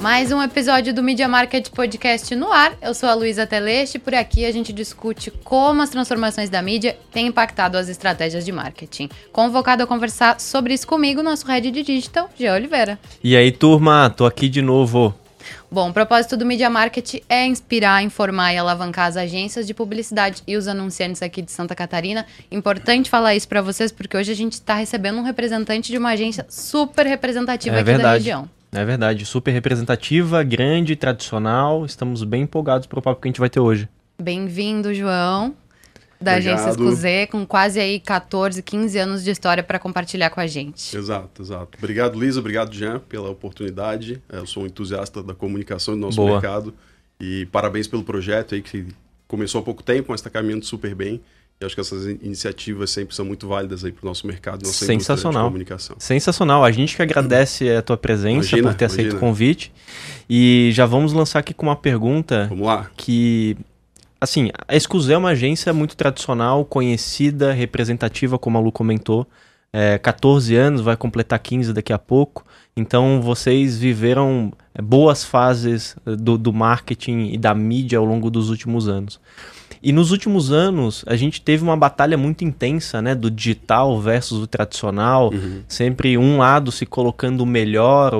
Mais um episódio do Media Market Podcast no ar. Eu sou a Luísa Telexa e por aqui a gente discute como as transformações da mídia têm impactado as estratégias de marketing. Convocado a conversar sobre isso comigo, nosso Head de Digital, Gio Oliveira. E aí, turma, tô aqui de novo. Bom, o propósito do Media Market é inspirar, informar e alavancar as agências de publicidade e os anunciantes aqui de Santa Catarina. Importante falar isso para vocês porque hoje a gente está recebendo um representante de uma agência super representativa aqui da região. É verdade, super representativa, grande, tradicional. Estamos bem empolgados para o papo que a gente vai ter hoje. Bem-vindo, João, da agência ezcuzê, com quase aí 14, 15 anos de história para compartilhar com a gente. Exato. Obrigado, Luísa, obrigado, Jean, pela oportunidade. Eu sou um entusiasta da comunicação do nosso mercado e parabéns pelo projeto aí que começou há pouco tempo, mas está caminhando super bem. Eu acho que essas iniciativas sempre são muito válidas aí para o nosso mercado, nossa indústria de comunicação. Sensacional. A gente que agradece a tua presença por ter aceito o convite. E já vamos lançar aqui com uma pergunta. Vamos lá. Que, assim, a ezcuzê é uma agência muito tradicional, conhecida, representativa, como a Lu comentou. 14 anos, vai completar 15 daqui a pouco. Então, vocês viveram boas fases do marketing e da mídia ao longo dos últimos anos. E nos últimos anos, a gente teve uma batalha muito intensa, né? Do digital versus o tradicional. Uhum. Sempre um lado se colocando melhor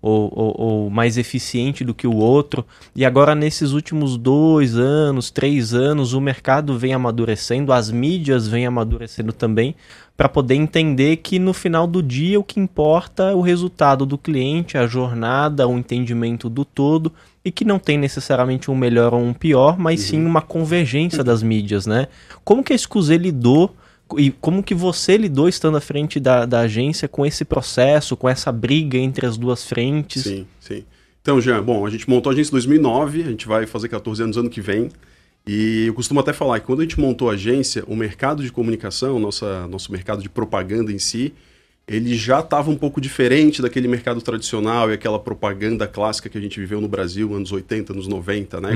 ou mais eficiente do que o outro. E agora, nesses últimos 2 anos, 3 anos, o mercado vem amadurecendo, as mídias vêm amadurecendo também, para poder entender que no final do dia o que importa é o resultado do cliente, a jornada, o entendimento do todo, e que não tem necessariamente um melhor ou um pior, mas sim uma convergência das mídias, né? Como que a ezcuzê lidou e como que você lidou estando à frente da agência com esse processo, com essa briga entre as duas frentes? Sim. Então, Jean, bom, a gente montou a agência em 2009, a gente vai fazer 14 anos ano que vem. E eu costumo até falar que quando a gente montou a agência, o mercado de comunicação, nosso mercado de propaganda em si, ele já estava um pouco diferente daquele mercado tradicional e aquela propaganda clássica que a gente viveu no Brasil, anos 80, anos 90, né?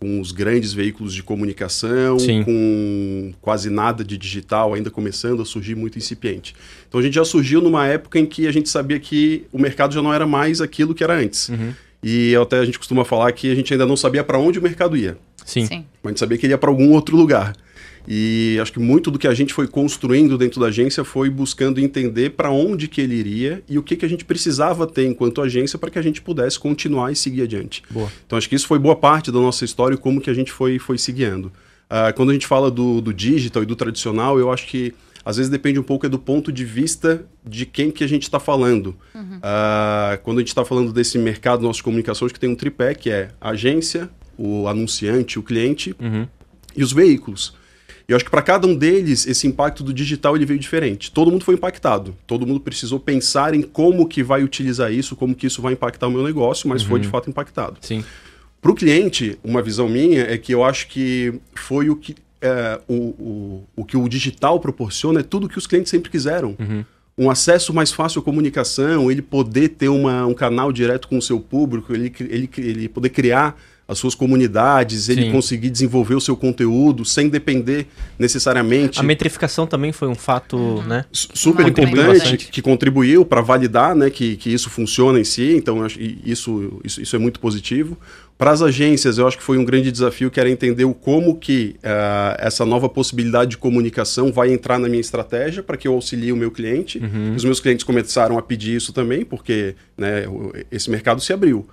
Com os grandes veículos de comunicação, com quase nada de digital, ainda começando a surgir muito incipiente. Então a gente já surgiu numa época em que a gente sabia que o mercado já não era mais aquilo que era antes. E até a gente costuma falar que a gente ainda não sabia para onde o mercado ia. Sim. Mas a gente sabia que ele ia para algum outro lugar. E acho que muito do que a gente foi construindo dentro da agência foi buscando entender para onde que ele iria e o que a gente precisava ter enquanto agência para que a gente pudesse continuar e seguir adiante. Então acho que isso foi boa parte da nossa história e como que a gente foi seguindo. Quando a gente fala do digital e do tradicional, eu acho que às vezes depende um pouco do ponto de vista de quem que a gente está falando. Quando a gente está falando desse mercado, nossas comunicações, que tem um tripé que é a agência, o anunciante, o cliente e os veículos. E eu acho que para cada um deles, esse impacto do digital ele veio diferente. Todo mundo foi impactado. Todo mundo precisou pensar em como que vai utilizar isso, como que isso vai impactar o meu negócio, mas foi de fato impactado. Para o cliente, uma visão minha é que eu acho que foi o que o digital proporciona é tudo o que os clientes sempre quiseram. Um acesso mais fácil à comunicação, ele poder ter um canal direto com o seu público, ele poder criar as suas comunidades, ele conseguir desenvolver o seu conteúdo sem depender necessariamente. A metrificação também foi um fato super importante que contribuiu para validar, né, que isso funciona em si, então eu acho que isso é muito positivo. Para as agências, eu acho que foi um grande desafio que era entender como que essa nova possibilidade de comunicação vai entrar na minha estratégia para que eu auxilie o meu cliente. Os meus clientes começaram a pedir isso também, porque né, esse mercado se abriu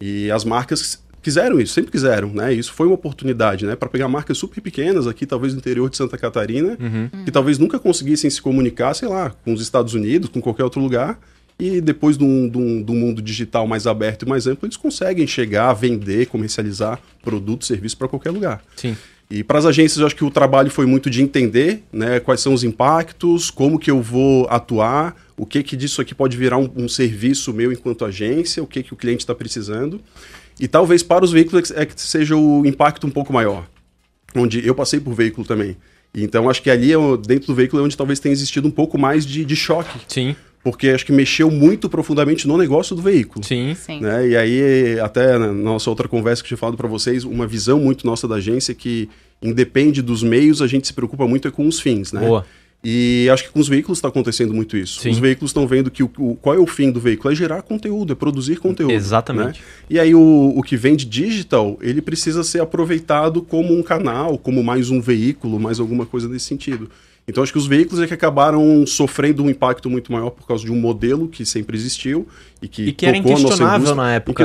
e as marcas quiseram isso, sempre quiseram, né? Isso foi uma oportunidade, né? Para pegar marcas super pequenas aqui, talvez no interior de Santa Catarina, que talvez nunca conseguissem se comunicar, sei lá, com os Estados Unidos, com qualquer outro lugar. E depois do mundo digital mais aberto e mais amplo, eles conseguem chegar, vender, comercializar produtos, serviços para qualquer lugar. E para as agências, eu acho que o trabalho foi muito de entender, né, quais são os impactos, como que eu vou atuar, o que disso aqui pode virar um serviço meu enquanto agência, o que o cliente está precisando. E talvez para os veículos é que seja o impacto um pouco maior, onde eu passei por veículo também. Então, acho que ali, dentro do veículo, é onde talvez tenha existido um pouco mais de choque. Porque acho que mexeu muito profundamente no negócio do veículo. Né? E aí, até na nossa outra conversa que eu tinha falado para vocês, uma visão muito nossa da agência que, independe dos meios, a gente se preocupa muito com os fins. Né? E acho que com os veículos está acontecendo muito isso. Sim. Os veículos estão vendo que qual é o fim do veículo? É gerar conteúdo, é produzir conteúdo. Exatamente. Né? E aí o que vem de digital, ele precisa ser aproveitado como um canal, como mais um veículo, mais alguma coisa nesse sentido. Então acho que os veículos é que acabaram sofrendo um impacto muito maior por causa de um modelo que sempre existiu e que era inquestionável na época, né?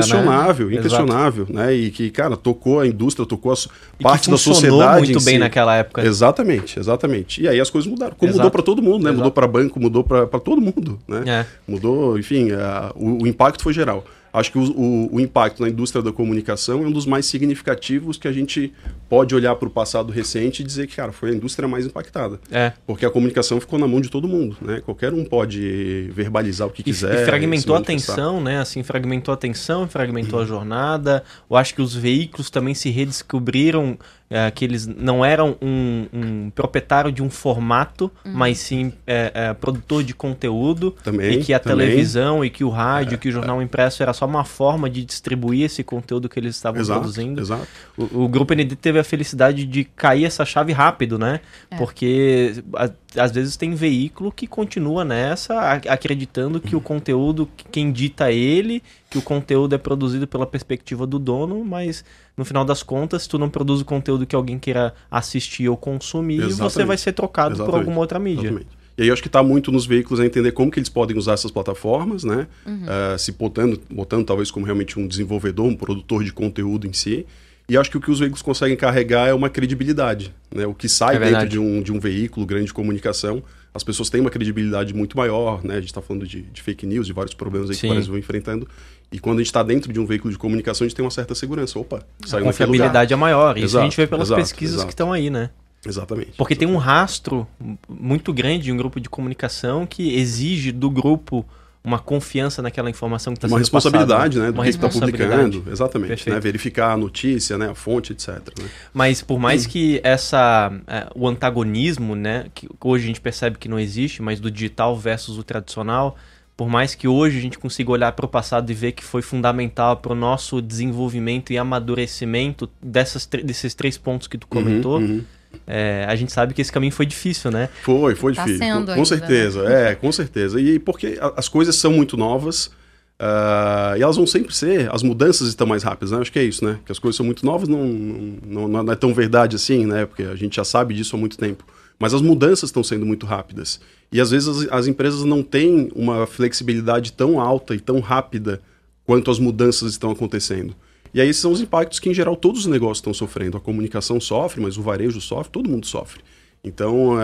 Inquestionável, né? E que, cara, tocou a indústria, tocou parte da sociedade muito bem naquela época. Exatamente, exatamente. E aí as coisas mudaram. Como mudou para todo mundo, né? Exato. Mudou para banco, mudou para todo mundo, né? É. Mudou, enfim, o impacto foi geral. Acho que o impacto na indústria da comunicação é um dos mais significativos que a gente pode olhar para o passado recente e dizer que, cara, foi a indústria mais impactada. É. Porque a comunicação ficou na mão de todo mundo, né? Qualquer um pode verbalizar o que quiser. E fragmentou a atenção, né? Assim, fragmentou a atenção, fragmentou a jornada. Eu acho que os veículos também se redescobriram que eles não eram um proprietário de um formato, mas sim produtor de conteúdo. Também, e que a televisão, e que o rádio, que o jornal impresso era só uma forma de distribuir esse conteúdo que eles estavam produzindo. Exato. O Grupo ND teve a felicidade de cair essa chave rápido, né? É. Porque às vezes tem veículo que continua nessa, acreditando que o conteúdo, quem dita ele, que o conteúdo é produzido pela perspectiva do dono, mas no final das contas, tu não produz o conteúdo que alguém queira assistir ou consumir, você vai ser trocado por alguma outra mídia. Exatamente. E aí eu acho que está muito nos veículos a entender como que eles podem usar essas plataformas, né? Se botando talvez como realmente um desenvolvedor, um produtor de conteúdo em si. E acho que o que os veículos conseguem carregar é uma credibilidade, né? O que sai dentro de um veículo grande de comunicação, as pessoas têm uma credibilidade muito maior, né? A gente está falando de fake news, de vários problemas aí que o Brasil vão enfrentando. E quando a gente está dentro de um veículo de comunicação, a gente tem uma certa segurança. Opa, saiu naquele lugar. A confiabilidade é maior. Isso a gente vê pelas pesquisas que estão aí, né? Exatamente. Porque tem um rastro muito grande de um grupo de comunicação que exige do grupo uma confiança naquela informação que está sendo passada. Uma responsabilidade, né? Do que está publicando. Exatamente. Né? Verificar a notícia, né? A fonte, etc. Né? Mas por mais que o antagonismo, né? Que hoje a gente percebe que não existe, mas do digital versus o tradicional, por mais que hoje a gente consiga olhar para o passado e ver que foi fundamental para o nosso desenvolvimento e amadurecimento desses três pontos que tu comentou, a gente sabe que esse caminho foi difícil, né? Foi difícil. Tá sendo com certeza, né? Com certeza. E porque as coisas são muito novas e elas vão sempre ser, as mudanças estão mais rápidas, né? Acho que é isso, né? Que as coisas são muito novas não é tão verdade assim, né? Porque a gente já sabe disso há muito tempo. Mas as mudanças estão sendo muito rápidas. E às vezes as empresas não têm uma flexibilidade tão alta e tão rápida quanto as mudanças estão acontecendo. E aí esses são os impactos que, em geral, todos os negócios estão sofrendo. A comunicação sofre, mas o varejo sofre, todo mundo sofre. Então,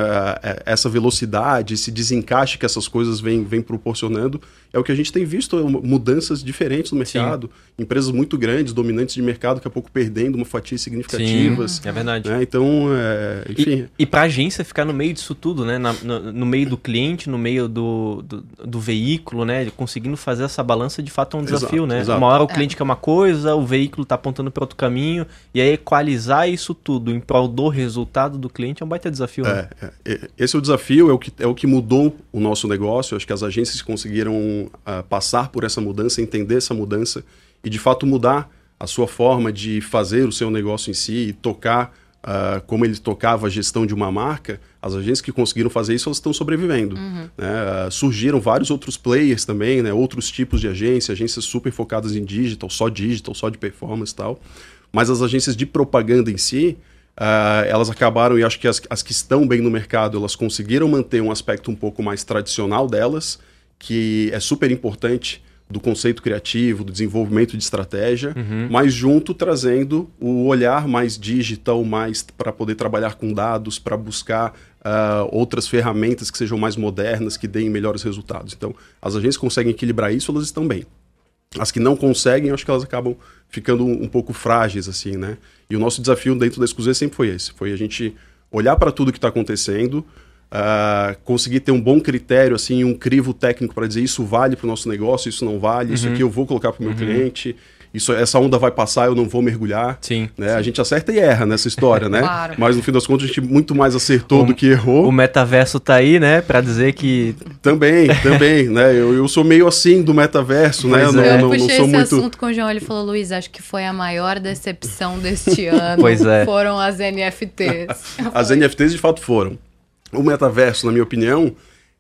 essa velocidade, esse desencaixe que essas coisas vêm proporcionando é o que a gente tem visto, mudanças diferentes no mercado. Sim. Empresas muito grandes, dominantes de mercado, daqui a pouco perdendo uma fatia significativa. Sim, é verdade. Né? Então, enfim... E para a agência ficar no meio disso tudo, né? No meio do cliente, no meio do veículo, né? Conseguindo fazer essa balança, de fato, é um desafio. Exato, né? Exato. Uma hora o cliente quer uma coisa, o veículo está apontando para outro caminho, e aí equalizar isso tudo em prol do resultado do cliente é um baita desafio. Esse é o desafio, é o que mudou o nosso negócio. Acho que as agências conseguiram passar por essa mudança, entender essa mudança e de fato mudar a sua forma de fazer o seu negócio em si e tocar como ele tocava a gestão de uma marca. As agências que conseguiram fazer isso, elas estão sobrevivendo. Né? Surgiram vários outros players também, né? Outros tipos de agências super focadas em digital, só de performance e tal. Mas as agências de propaganda em si, elas acabaram, e acho que as que estão bem no mercado, elas conseguiram manter um aspecto um pouco mais tradicional delas, que é super importante do conceito criativo, do desenvolvimento de estratégia, mas junto trazendo o olhar mais digital, mais para poder trabalhar com dados, para buscar outras ferramentas que sejam mais modernas, que deem melhores resultados. Então, as agências conseguem equilibrar isso, elas estão bem. As que não conseguem, acho que elas acabam ficando um pouco frágeis, assim, né? E o nosso desafio dentro da ezcuzê sempre foi esse. Foi a gente olhar para tudo que está acontecendo, conseguir ter um bom critério, assim, um crivo técnico para dizer isso vale para o nosso negócio, isso não vale, isso aqui eu vou colocar para o meu cliente, essa onda vai passar, eu não vou mergulhar. Sim, né? Sim. A gente acerta e erra nessa história, né? Claro. Mas no fim das contas a gente muito mais acertou do que errou. O metaverso tá aí, né? Para dizer que... Também, né? Eu sou meio assim do metaverso, né? Eu puxei esse assunto com o João, ele falou, Luiz, acho que foi a maior decepção deste ano. Foram as NFTs. As NFTs de fato foram. O metaverso, na minha opinião,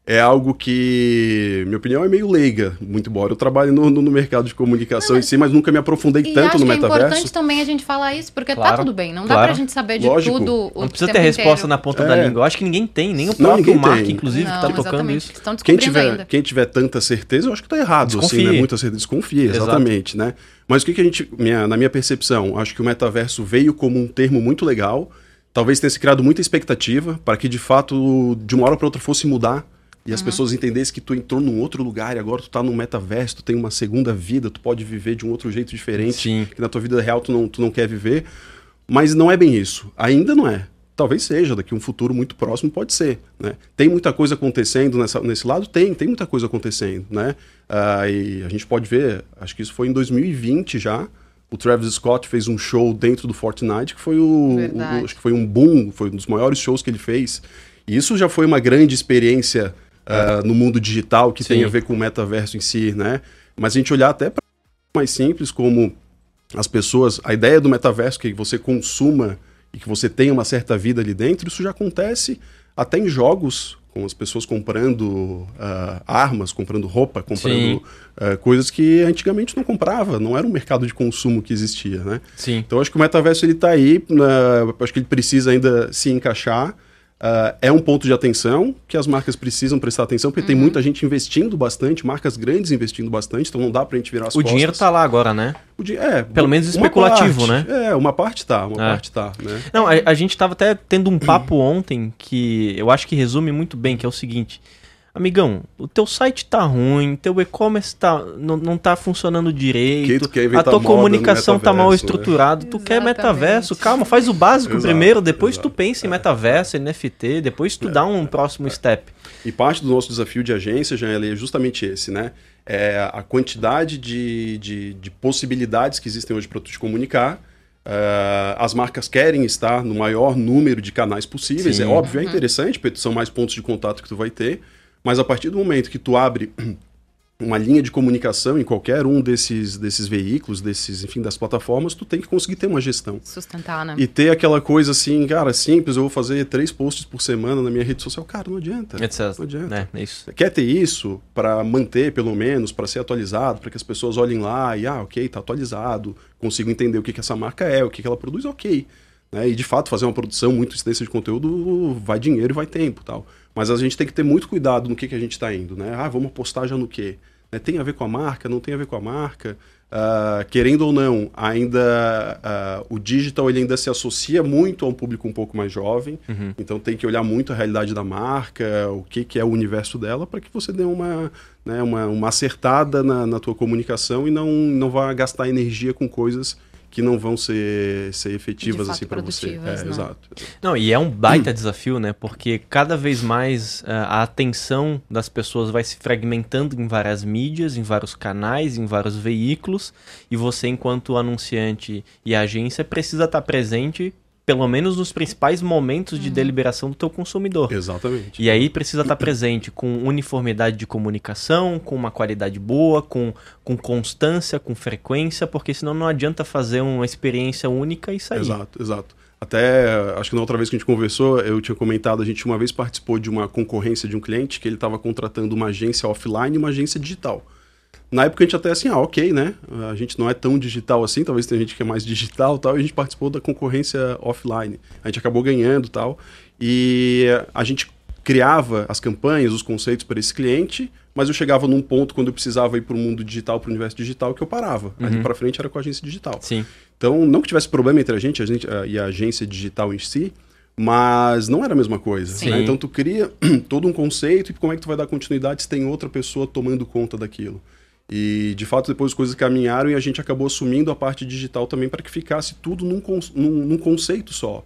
é algo que... Minha opinião é meio leiga, muito embora eu trabalho no mercado de comunicação em si, mas nunca me aprofundei tanto no metaverso. E acho que é importante também a gente falar isso, porque claro, tá tudo bem. Não dá pra gente saber de tudo. Não precisa ter resposta na ponta da língua. Eu acho que ninguém tem, nem o próprio Mark, inclusive, que tá tocando isso. Quem tiver tanta certeza, eu acho que tá errado. Desconfie. Assim, né? Muita certeza, desconfia, exatamente, né? Mas o que a gente... na minha percepção, acho que o metaverso veio como um termo muito legal. Talvez tenha se criado muita expectativa para que, de fato, de uma hora para outra fosse mudar e as pessoas entendessem que tu entrou num outro lugar e agora tu tá num metaverso, tu tem uma segunda vida, tu pode viver de um outro jeito diferente, que na tua vida real tu não quer viver. Mas não é bem isso. Ainda não é. Talvez seja, daqui a um futuro muito próximo pode ser, né? Tem muita coisa acontecendo nesse lado? Tem muita coisa acontecendo, né? E a gente pode ver, acho que isso foi em 2020 já, o Travis Scott fez um show dentro do Fortnite, que foi acho que foi um boom, foi um dos maiores shows que ele fez. E isso já foi uma grande experiência no mundo digital, que tem a ver com o metaverso em si, né? Mas a gente olhar até para mais simples, como as pessoas... A ideia do metaverso, que você consuma e que você tenha uma certa vida ali dentro, isso já acontece até em jogos, com as pessoas comprando armas, comprando roupa, comprando coisas que antigamente não comprava, não era um mercado de consumo que existia, né? Sim. Então acho que o metaverso ele está aí, acho que ele precisa ainda se encaixar, é um ponto de atenção que as marcas precisam prestar atenção, porque tem muita gente investindo bastante, marcas grandes investindo bastante, então não dá pra gente virar as costas. O dinheiro tá lá agora, né? Pelo menos especulativo, parte, né? Uma parte tá, né? Não, a gente tava até tendo um papo ontem que eu acho que resume muito bem, que é o seguinte: amigão, o teu site tá ruim, teu e-commerce não tá funcionando direito, a tua comunicação tá mal estruturada, né? Tu quer metaverso, calma, faz o básico primeiro, depois tu pensa em metaverso, NFT, depois tu dá um próximo step. E parte do nosso desafio de agência, Janelle, é justamente esse, né? É a quantidade de possibilidades que existem hoje para tu te comunicar. As marcas querem estar no maior número de canais possíveis, é óbvio, é interessante, porque são mais pontos de contato que tu vai ter. Mas a partir do momento que tu abre uma linha de comunicação em qualquer um desses veículos, enfim, das plataformas, tu tem que conseguir ter uma gestão. Sustentar, né? E ter aquela coisa assim, cara, simples, eu vou fazer 3 posts por semana na minha rede social. Cara, não adianta. Não adianta. É isso. Quer ter isso para manter, pelo menos, para ser atualizado, para que as pessoas olhem lá e, ok, tá atualizado, consigo entender o que essa marca é, o que ela produz, ok. Né? E, de fato, fazer uma produção muito extensa de conteúdo vai dinheiro e vai tempo, tal. Mas a gente tem que ter muito cuidado no que a gente está indo, né? Vamos apostar já no quê? Né? Tem a ver com a marca? Não tem a ver com a marca? Querendo ou não, ainda o digital ele ainda se associa muito a um público um pouco mais jovem. Então tem que olhar muito a realidade da marca, o que é o universo dela, para que você dê uma acertada na tua comunicação e não vá gastar energia com coisas que não vão ser efetivas assim para você. Exato. Não, e é um baita desafio, né? Porque cada vez mais a atenção das pessoas vai se fragmentando em várias mídias, em vários canais, em vários veículos, e você, enquanto anunciante e agência, precisa estar presente pelo menos nos principais momentos de deliberação do teu consumidor. Exatamente. E aí precisa estar presente com uniformidade de comunicação, com uma qualidade boa, com constância, com frequência, porque senão não adianta fazer uma experiência única e sair. Exato. Até, acho que na outra vez que a gente conversou, eu tinha comentado, a gente uma vez participou de uma concorrência de um cliente que ele estava contratando uma agência offline e uma agência digital. Na época a gente até assim, ok, né? A gente não é tão digital assim, talvez tenha gente que é mais digital e tal, e a gente participou da concorrência offline. A gente acabou ganhando e tal, e a gente criava as campanhas, os conceitos para esse cliente, mas eu chegava num ponto quando eu precisava ir para o mundo digital, para o universo digital, que eu parava. Ali para frente era com a agência digital. Sim. Então, não que tivesse problema entre a gente e a agência digital em si, mas não era a mesma coisa, né? Então tu cria todo um conceito e como é que tu vai dar continuidade se tem outra pessoa tomando conta daquilo? E, de fato, depois as coisas caminharam e a gente acabou assumindo a parte digital também para que ficasse tudo num conceito só.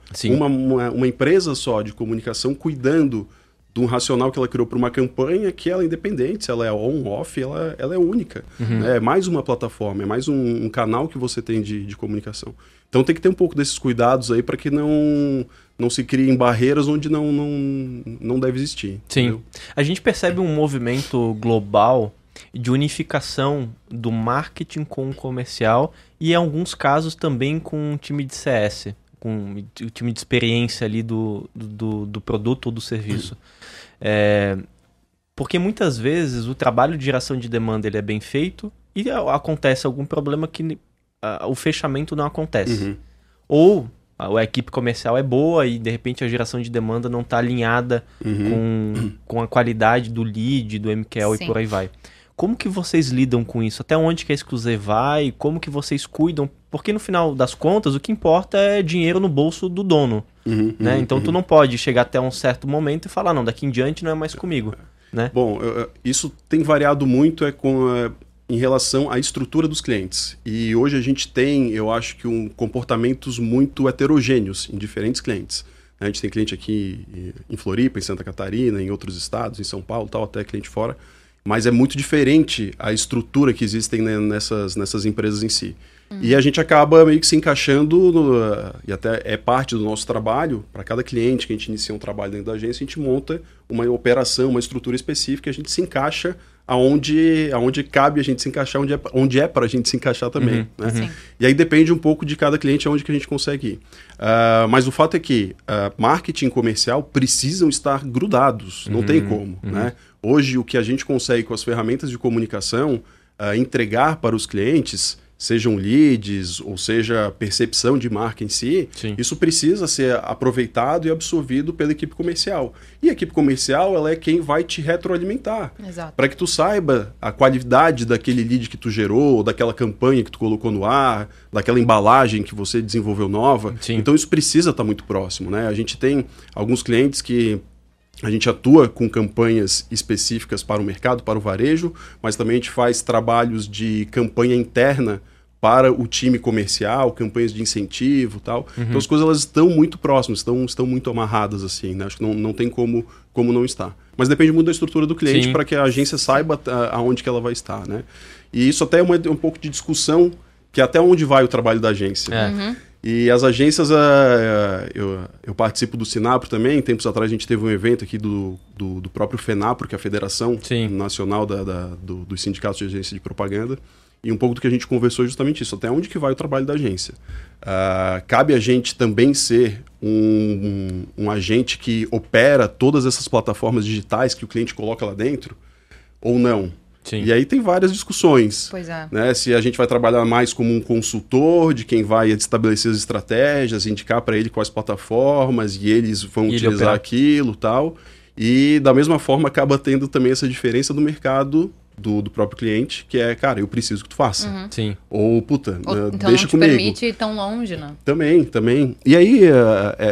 Uma empresa só de comunicação cuidando de um racional que ela criou para uma campanha que ela é independente, ela é on-off, ela é única. Né? É mais uma plataforma, é mais um canal que você tem de comunicação. Então tem que ter um pouco desses cuidados aí para que não se criem barreiras onde não deve existir. Sim. Entendeu? A gente percebe um movimento global de unificação do marketing com o comercial e, em alguns casos, também com um time de CS. com o time de experiência ali do produto ou do serviço. Porque muitas vezes o trabalho de geração de demanda ele é bem feito e acontece algum problema que o fechamento não acontece. Uhum. Ou a equipe comercial é boa e de repente a geração de demanda não está alinhada com a qualidade do lead, do MQL e por aí vai. Como que vocês lidam com isso? Até onde que a ezcuzê vai? Como que vocês cuidam? Porque no final das contas, o que importa é dinheiro no bolso do dono. Né? Então, tu não pode chegar até um certo momento e falar, não, daqui em diante não é mais comigo. Né? Bom, isso tem variado muito em relação à estrutura dos clientes. E hoje a gente tem, eu acho que comportamentos muito heterogêneos em diferentes clientes. A gente tem cliente aqui em Floripa, em Santa Catarina, em outros estados, em São Paulo, tal, até cliente fora. Mas é muito diferente a estrutura que existem nessas empresas em si. E a gente acaba meio que se encaixando, e até é parte do nosso trabalho, para cada cliente que a gente inicia um trabalho dentro da agência, a gente monta uma operação, uma estrutura específica, a gente se encaixa aonde cabe a gente se encaixar, onde é para a gente se encaixar também. Né? E aí depende um pouco de cada cliente aonde que a gente consegue ir. Mas o fato é que marketing comercial precisam estar grudados, não tem como. Né? Hoje o que a gente consegue com as ferramentas de comunicação entregar para os clientes, sejam leads ou seja percepção de marca em si, isso precisa ser aproveitado e absorvido pela equipe comercial. E a equipe comercial ela é quem vai te retroalimentar, para que tu saiba a qualidade daquele lead que tu gerou, daquela campanha que tu colocou no ar, daquela embalagem que você desenvolveu nova. Então isso precisa estar muito próximo. Né? A gente tem alguns clientes que a gente atua com campanhas específicas para o mercado, para o varejo, mas também a gente faz trabalhos de campanha interna para o time comercial, campanhas de incentivo e tal. Então as coisas elas estão muito próximas, estão muito amarradas assim, né? Acho que não tem como não estar. Mas depende muito da estrutura do cliente para que a agência saiba aonde que ela vai estar, né? E isso até é um pouco de discussão, que é até onde vai o trabalho da agência. E as agências, eu participo do SINAPRO também, tempos atrás a gente teve um evento aqui do próprio FENAPRO, que é a Federação Nacional dos Sindicatos de Agência de Propaganda, e um pouco do que a gente conversou é justamente isso, até onde que vai o trabalho da agência. Cabe a gente também ser um agente que opera todas essas plataformas digitais que o cliente coloca lá dentro, ou não? E aí tem várias discussões. Né? Se a gente vai trabalhar mais como um consultor de quem vai estabelecer as estratégias, indicar para ele quais plataformas e eles vão utilizar aquilo e tal. E da mesma forma acaba tendo também essa diferença do mercado do próprio cliente, que é, cara, eu preciso que tu faça. Ou, puta, então deixa comigo. Então não te permite ir tão longe, né? Também. E aí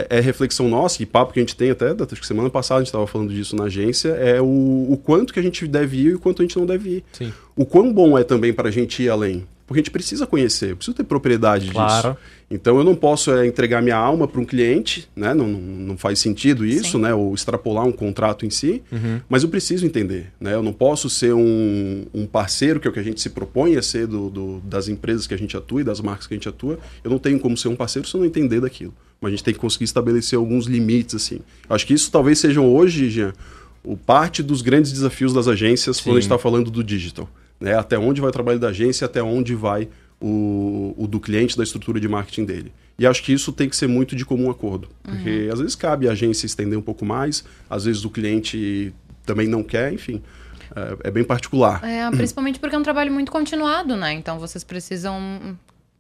é reflexão nossa, e papo que a gente tem até, acho que semana passada a gente estava falando disso na agência, é o quanto que a gente deve ir e o quanto a gente não deve ir. O quão bom é também para a gente ir além. Porque a gente precisa conhecer, eu preciso ter propriedade disso. Então eu não posso entregar minha alma para um cliente, né? não faz sentido isso, né? Ou extrapolar um contrato em si, mas eu preciso entender. Né? Eu não posso ser um parceiro, que é o que a gente se propõe a ser das empresas que a gente atua e das marcas que a gente atua. Eu não tenho como ser um parceiro se eu não entender daquilo. Mas a gente tem que conseguir estabelecer alguns limites. Acho que isso talvez sejam hoje, Jean, parte dos grandes desafios das agências quando a gente está falando do digital. Né? Até onde vai o trabalho da agência, até onde vai o do cliente, da estrutura de marketing dele. E acho que isso tem que ser muito de comum acordo. Porque às vezes cabe a agência estender um pouco mais, às vezes o cliente também não quer, enfim. É bem particular. Principalmente porque é um trabalho muito continuado, né? Então vocês precisam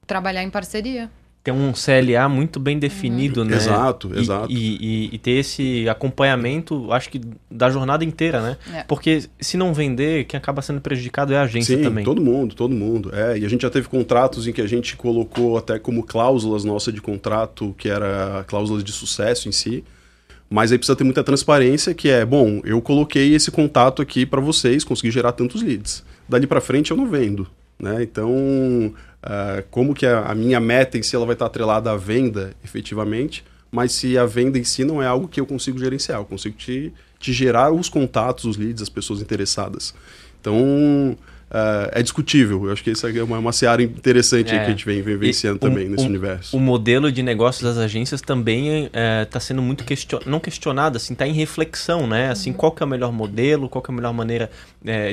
trabalhar em parceria. Ter um CLA muito bem definido, né? Exato. E ter esse acompanhamento, acho que da jornada inteira, né? Porque se não vender, quem acaba sendo prejudicado é a agência também. Todo mundo. E a gente já teve contratos em que a gente colocou até como cláusulas nossas de contrato, que era cláusulas de sucesso em si. Mas aí precisa ter muita transparência, que é, bom, eu coloquei esse contato aqui para vocês, consegui gerar tantos leads. Dali para frente eu não vendo, né? Então... como que a minha meta em si ela vai estar atrelada à venda efetivamente, mas se a venda em si não é algo que eu consigo gerenciar, eu consigo te gerar os contatos, os leads, as pessoas interessadas. Então é discutível. Eu acho que isso é uma seara interessante que a gente vem vivenciando também nesse universo. O modelo de negócios das agências também está sendo muito questionado, assim, está em reflexão, né? Assim, qual que é o melhor modelo, qual que é a melhor maneira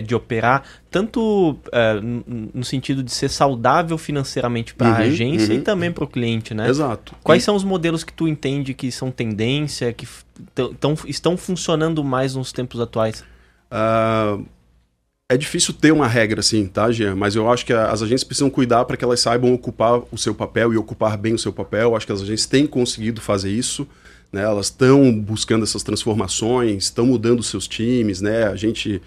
de operar, tanto no sentido de ser saudável financeiramente para a agência e também para o cliente, né? Exato. Quais são os modelos que tu entende que são tendência, que estão funcionando mais nos tempos atuais? É difícil ter uma regra assim, tá, Gia? Mas eu acho que as agências precisam cuidar para que elas saibam ocupar o seu papel e ocupar bem o seu papel. Eu acho que as agências têm conseguido fazer isso, né? Elas estão buscando essas transformações, estão mudando os seus times, né? A gente,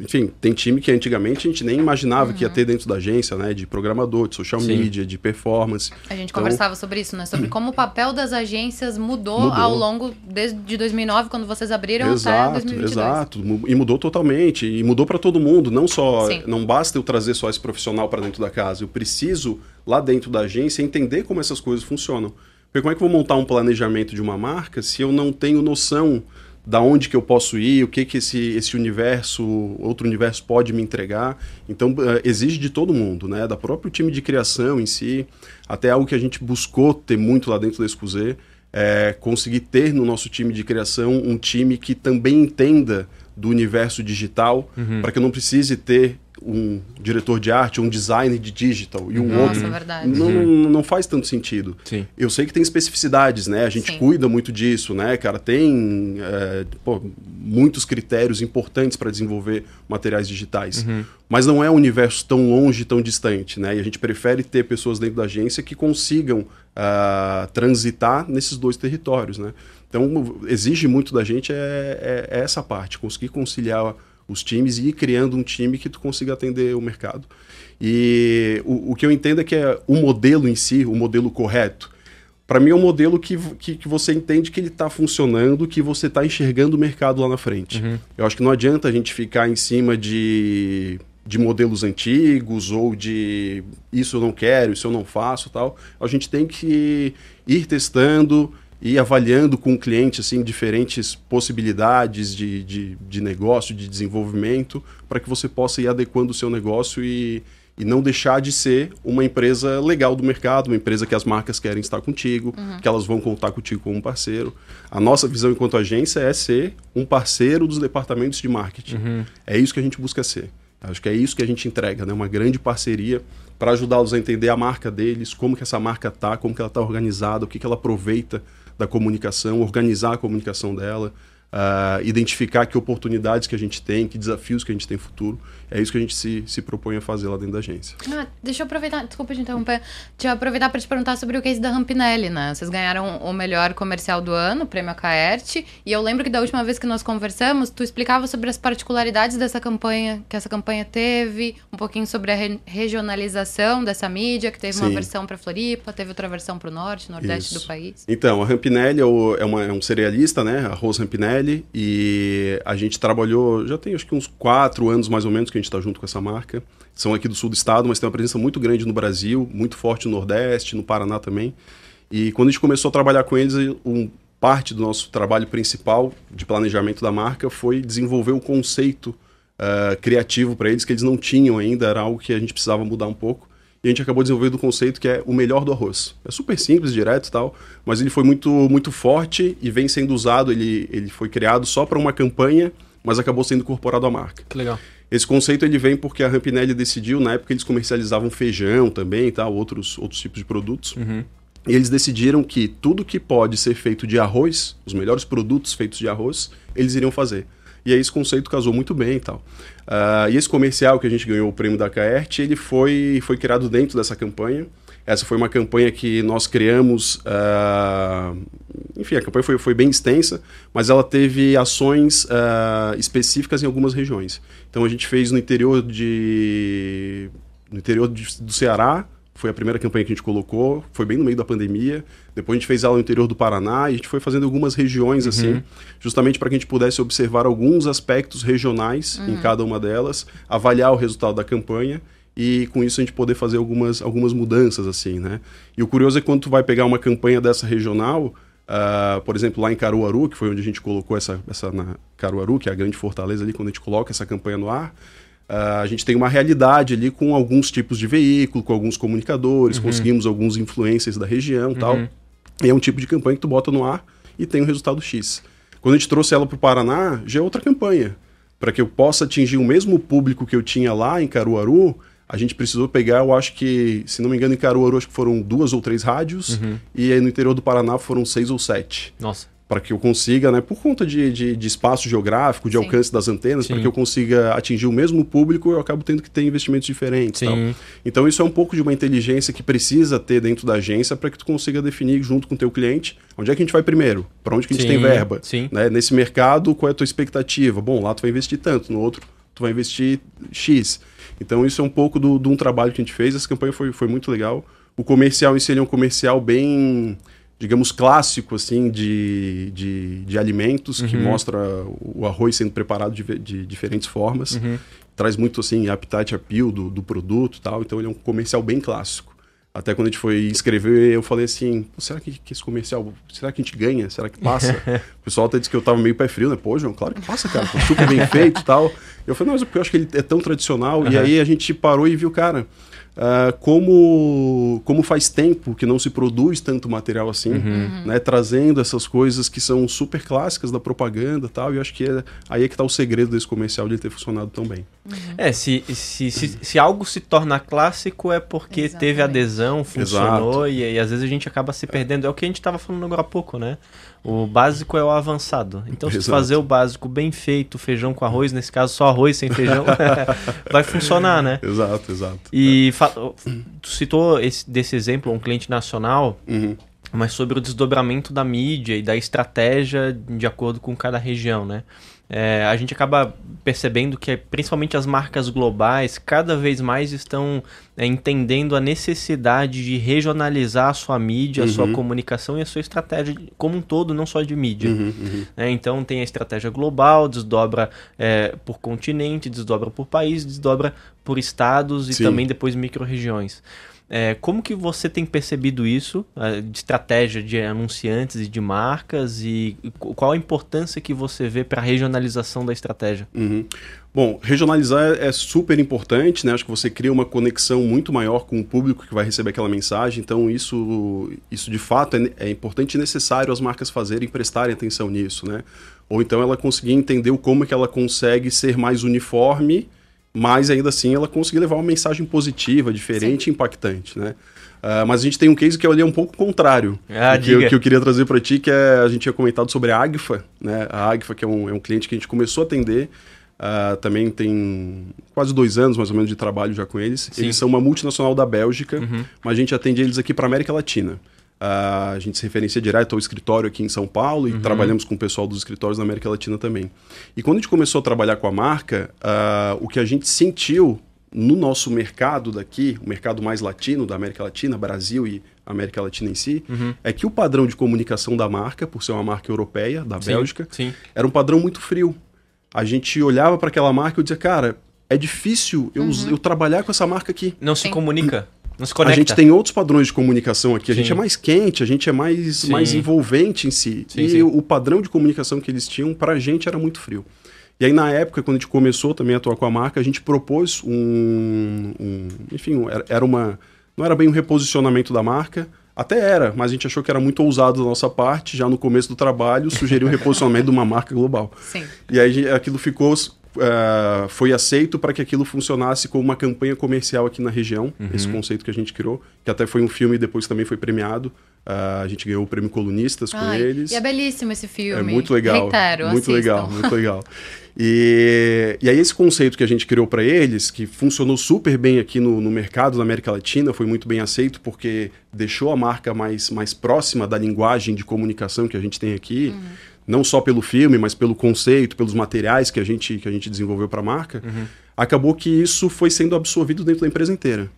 enfim, tem time que antigamente a gente nem imaginava que ia ter dentro da agência, né? De programador, de social media, de performance. A gente conversava sobre isso, né? Sobre como o papel das agências mudou ao longo desde 2009, quando vocês abriram, até 2022. Exato, e mudou totalmente. E mudou para todo mundo. Não só, não basta eu trazer só esse profissional para dentro da casa. Eu preciso, lá dentro da agência, entender como essas coisas funcionam. Porque como é que eu vou montar um planejamento de uma marca se eu não tenho noção da onde que eu posso ir, o que esse universo, outro universo pode me entregar? Então, exige de todo mundo, né? Da próprio time de criação em si, até algo que a gente buscou ter muito lá dentro da ezcuzê, conseguir ter no nosso time de criação um time que também entenda do universo digital, para que eu não precise ter um diretor de arte, um designer de digital e um outro. Verdade. Não faz tanto sentido. Sim. Eu sei que tem especificidades, né? A gente cuida muito disso, né, cara? Tem muitos critérios importantes para desenvolver materiais digitais. Mas não é um universo tão longe, tão distante, né? E a gente prefere ter pessoas dentro da agência que consigam transitar nesses dois territórios, né? Então, exige muito da gente é essa parte, conseguir conciliar os times e ir criando um time que tu consiga atender o mercado. E o que eu entendo é que é o modelo em si, o modelo correto, para mim é um modelo que você entende que ele está funcionando, que você está enxergando o mercado lá na frente. Eu acho que não adianta a gente ficar em cima de modelos antigos ou de isso eu não quero, isso eu não faço, tal. A gente tem que ir testando e avaliando com o cliente assim, diferentes possibilidades de negócio, de desenvolvimento, para que você possa ir adequando o seu negócio e não deixar de ser uma empresa legal do mercado, uma empresa que as marcas querem estar contigo, que elas vão contar contigo como um parceiro. A nossa visão enquanto agência é ser um parceiro dos departamentos de marketing. É isso que a gente busca ser. Acho que é isso que a gente entrega, né? Uma grande parceria para ajudá-los a entender a marca deles, como que essa marca está, como que ela está organizada, o que ela aproveita da comunicação, organizar a comunicação dela, identificar que oportunidades que a gente tem, que desafios que a gente tem no futuro. É isso que a gente se propõe a fazer lá dentro da agência. Deixa eu aproveitar, desculpa te interromper, deixa eu aproveitar para te perguntar sobre o case da Rampinelli, né? Vocês ganharam o melhor comercial do ano, o prêmio Acaerte, e eu lembro que da última vez que nós conversamos, tu explicava sobre as particularidades dessa campanha, que essa campanha teve, um pouquinho sobre a regionalização dessa mídia, que teve uma versão para Floripa, teve outra versão para o norte, nordeste do país. Então, a Rampinelli é um cerealista, né? Arroz Rampinelli, e a gente trabalhou, já tem acho que uns 4 anos mais ou menos que a gente está junto com essa marca. São aqui do sul do estado, mas tem uma presença muito grande no Brasil, muito forte no Nordeste, no Paraná também. E quando a gente começou a trabalhar com eles, parte do nosso trabalho principal de planejamento da marca foi desenvolver o conceito criativo para eles, que eles não tinham ainda, era algo que a gente precisava mudar um pouco. E a gente acabou desenvolvendo o conceito que é o melhor do arroz. É super simples, direto e tal, mas ele foi muito, muito forte e vem sendo usado, ele foi criado só para uma campanha, mas acabou sendo incorporado à marca. Que legal. Esse conceito ele vem porque a Rampinelli decidiu, na época eles comercializavam feijão também e tal, outros tipos de produtos. E eles decidiram que tudo que pode ser feito de arroz, os melhores produtos feitos de arroz, eles iriam fazer. E aí esse conceito casou muito bem e tal. E esse comercial que a gente ganhou o prêmio da Acaerte, ele foi criado dentro dessa campanha. Essa foi uma campanha que nós criamos, enfim, a campanha foi bem extensa, mas ela teve ações específicas em algumas regiões. Então a gente fez no interior do Ceará, foi a primeira campanha que a gente colocou, foi bem no meio da pandemia, depois a gente fez ela no interior do Paraná, e a gente foi fazendo algumas regiões assim, justamente para que a gente pudesse observar alguns aspectos regionais em cada uma delas, avaliar o resultado da campanha, e com isso a gente poder fazer algumas mudanças, assim, né? E o curioso é que quando tu vai pegar uma campanha dessa regional, por exemplo, lá em Caruaru, que foi onde a gente colocou essa na Caruaru, que é a grande fortaleza ali, quando a gente coloca essa campanha no ar, a gente tem uma realidade ali com alguns tipos de veículo, com alguns comunicadores, uhum. conseguimos alguns influencers da região e uhum. tal. E é um tipo de campanha que tu bota no ar e tem um resultado X. Quando a gente trouxe ela para o Paraná, já é outra campanha. Para que eu possa atingir o mesmo público que eu tinha lá em Caruaru, a gente precisou pegar, eu acho que, se não me engano, em Caruaru acho que foram 2 ou 3 rádios, uhum. e aí no interior do Paraná foram 6 ou 7. Nossa. Para que eu consiga, né, por conta de espaço geográfico, de Sim. alcance das antenas, para que eu consiga atingir o mesmo público, eu acabo tendo que ter investimentos diferentes. Tal. Então isso é um pouco de uma inteligência que precisa ter dentro da agência para que tu consiga definir junto com o teu cliente onde é que a gente vai primeiro, para onde que a gente tem verba. Né? Nesse mercado, qual é a tua expectativa? Bom, lá tu vai investir tanto, no outro tu vai investir X. Então isso é um pouco de um trabalho que a gente fez, essa campanha foi muito legal. O comercial em si, ele é um comercial bem... digamos, clássico, assim, de alimentos, uhum. que mostra o arroz sendo preparado de diferentes formas. Uhum. Traz muito, assim, appetite appeal do produto e tal. Então, ele é um comercial bem clássico. Até quando a gente foi escrever, eu falei assim, será que esse comercial, será que a gente ganha? Será que passa? O pessoal até disse que eu tava meio pé frio, né? Pô, João, claro que passa, cara. Foi super bem feito e tal. Eu falei, não, mas porque eu acho que ele é tão tradicional. Uhum. E aí, a gente parou e viu, cara... Como faz tempo que não se produz tanto material assim, uhum. né, trazendo essas coisas que são super clássicas da propaganda e tal, e eu acho que aí é que está o segredo desse comercial de ele ter funcionado tão bem. Uhum. Se algo se torna clássico é porque Exatamente. Teve adesão, funcionou, e às vezes a gente acaba se perdendo. É o que a gente estava falando agora há pouco, né? O básico é o avançado. Então, se tu fazer o básico bem feito, feijão com arroz, nesse caso só arroz sem feijão, vai funcionar, né? Exato, exato. E tu citou desse exemplo um cliente nacional, uhum. mas sobre o desdobramento da mídia e da estratégia de acordo com cada região, né? A gente acaba percebendo que principalmente as marcas globais cada vez mais estão entendendo a necessidade de regionalizar a sua mídia, uhum. a sua comunicação e a sua estratégia como um todo, não só de mídia. Uhum, uhum. Então tem a estratégia global, desdobra por continente, desdobra por país, desdobra por estados e Sim. também depois micro-regiões. Como que você tem percebido isso, de estratégia de anunciantes e de marcas, e qual a importância que você vê para a regionalização da estratégia? Uhum. Bom, regionalizar é super importante, né? Acho que você cria uma conexão muito maior com o público que vai receber aquela mensagem, então isso de fato é importante e necessário as marcas fazerem, prestarem atenção nisso, né? Ou então ela conseguir entender como é que ela consegue ser mais uniforme, mas ainda assim ela conseguiu levar uma mensagem positiva, diferente Sim. e impactante, né? Mas a gente tem um case que eu olhei um pouco contrário, que eu queria trazer para ti, que a gente tinha comentado sobre a Agfa, né? A Agfa, que é um cliente que a gente começou a atender, também tem quase 2 anos mais ou menos de trabalho já com eles. Sim. Eles são uma multinacional da Bélgica, uhum. mas a gente atende eles aqui para a América Latina. A gente se referencia direto ao escritório aqui em São Paulo e uhum. trabalhamos com o pessoal dos escritórios na América Latina também. E quando a gente começou a trabalhar com a marca, o que a gente sentiu no nosso mercado daqui, o mercado mais latino da América Latina, Brasil e América Latina em si, uhum. é que o padrão de comunicação da marca, por ser uma marca europeia, da sim, Bélgica, sim. era um padrão muito frio. A gente olhava para aquela marca e dizia, cara, é difícil uhum. eu trabalhar com essa marca aqui. Não se comunica. A gente tem outros padrões de comunicação aqui. A sim. gente é mais quente, a gente é mais envolvente em si. Sim, e sim. o padrão de comunicação que eles tinham, pra gente, era muito frio. E aí, na época, quando a gente começou também a atuar com a marca, a gente propôs enfim, não era bem um reposicionamento da marca. Até era, mas a gente achou que era muito ousado da nossa parte. Já no começo do trabalho, sugeriu um reposicionamento de uma marca global. Sim. E aí, aquilo ficou... foi aceito para que aquilo funcionasse como uma campanha comercial aqui na região, uhum. esse conceito que a gente criou, que até foi um filme e depois também foi premiado. A gente ganhou o prêmio Colunistas com eles. E é belíssimo esse filme. É muito legal. Reitero, muito legal, muito legal. E aí esse conceito que a gente criou para eles, que funcionou super bem aqui no mercado da América Latina, foi muito bem aceito porque deixou a marca mais próxima da linguagem de comunicação que a gente tem aqui. Uhum. Não só pelo filme, mas pelo conceito, pelos materiais que a gente desenvolveu para a marca, uhum. acabou que isso foi sendo absorvido dentro da empresa inteira.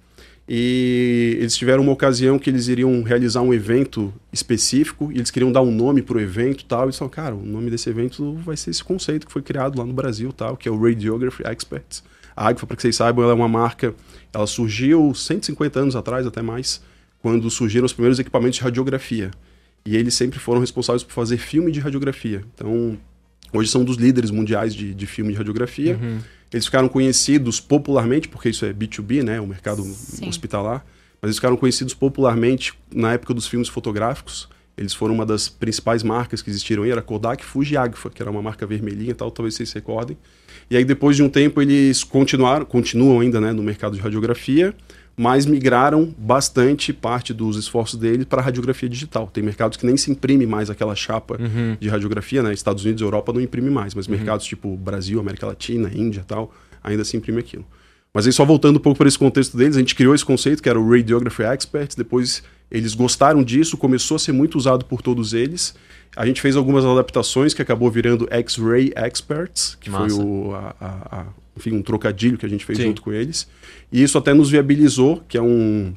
E eles tiveram uma ocasião que eles iriam realizar um evento específico, e eles queriam dar um nome para o evento e tal, e eles falaram, cara, o nome desse evento vai ser esse conceito que foi criado lá no Brasil, tal, que é o Radiography Experts. A Agfa, para que vocês saibam, ela é uma marca, ela surgiu 150 anos atrás, até mais, quando surgiram os primeiros equipamentos de radiografia. E eles sempre foram responsáveis por fazer filme de radiografia. Então, hoje são dos líderes mundiais de filme de radiografia. Uhum. Eles ficaram conhecidos popularmente, porque isso é B2B, né? O mercado Sim. hospitalar. Mas eles ficaram conhecidos popularmente na época dos filmes fotográficos. Eles foram uma das principais marcas que existiram aí, era Kodak, Fuji e Agfa, que era uma marca vermelhinha e tal, talvez vocês se recordem. E aí depois de um tempo eles continuam ainda, né, no mercado de radiografia, mas migraram bastante parte dos esforços deles para radiografia digital. Tem mercados que nem se imprime mais aquela chapa uhum. de radiografia, né? Estados Unidos e Europa não imprime mais, mas uhum. mercados tipo Brasil, América Latina, Índia e tal, ainda se imprime aquilo. Mas aí só voltando um pouco para esse contexto deles, a gente criou esse conceito que era o Radiography Experts, depois eles gostaram disso, começou a ser muito usado por todos eles. A gente fez algumas adaptações que acabou virando X-Ray Experts, que Massa. Foi enfim, um trocadilho que a gente fez Sim. junto com eles. E isso até nos viabilizou, que é um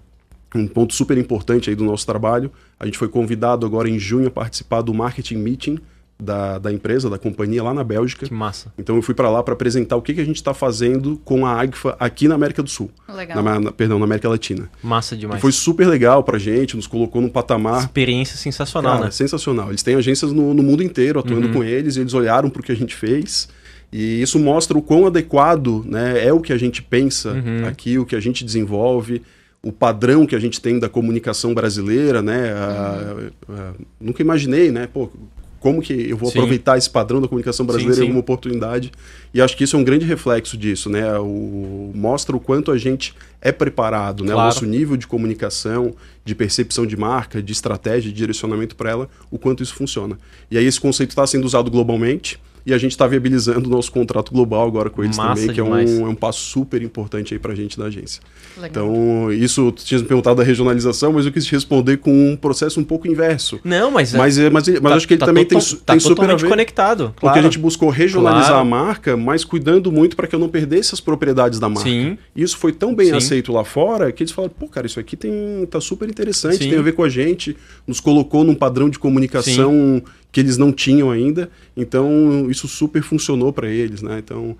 ponto super importante aí do nosso trabalho. A gente foi convidado agora em junho a participar do Marketing Meeting da empresa, da companhia lá na Bélgica. Que massa. Então eu fui para lá para apresentar o que a gente está fazendo com a Agfa aqui na América do Sul. Legal. Na América Latina. Massa demais. E foi super legal para a gente, nos colocou num patamar... Experiência sensacional, cara, né? Sensacional. Eles têm agências no mundo inteiro atuando uhum. com eles, e eles olharam para o que a gente fez. E isso mostra o quão adequado, né, é o que a gente pensa uhum. aqui, o que a gente desenvolve... o padrão que a gente tem da comunicação brasileira, né? Nunca imaginei, né? Pô, como que eu vou sim. aproveitar esse padrão da comunicação brasileira sim, em alguma oportunidade? E acho que isso é um grande reflexo disso, né? Mostra o quanto a gente é preparado, claro. Né? O nosso nível de comunicação, de percepção de marca, de estratégia, de direcionamento para ela, o quanto isso funciona. E aí esse conceito está sendo usado globalmente. E a gente está viabilizando o nosso contrato global agora com eles Massa também, que é um passo super importante aí para a gente da agência. Legal. Então, isso, tu tinha me perguntado da regionalização, mas eu quis te responder com um processo um pouco inverso. Não, mas acho que ele também tem super a ver, conectado. Claro. Porque a gente buscou regionalizar claro. A marca, mas cuidando muito para que eu não perdesse as propriedades da marca. Sim. E isso foi tão bem Sim. aceito lá fora que eles falaram, pô, cara, isso aqui tá super interessante, Sim. tem a ver com a gente, nos colocou num padrão de comunicação... Sim. que eles não tinham ainda, então isso super funcionou para eles, né? Então,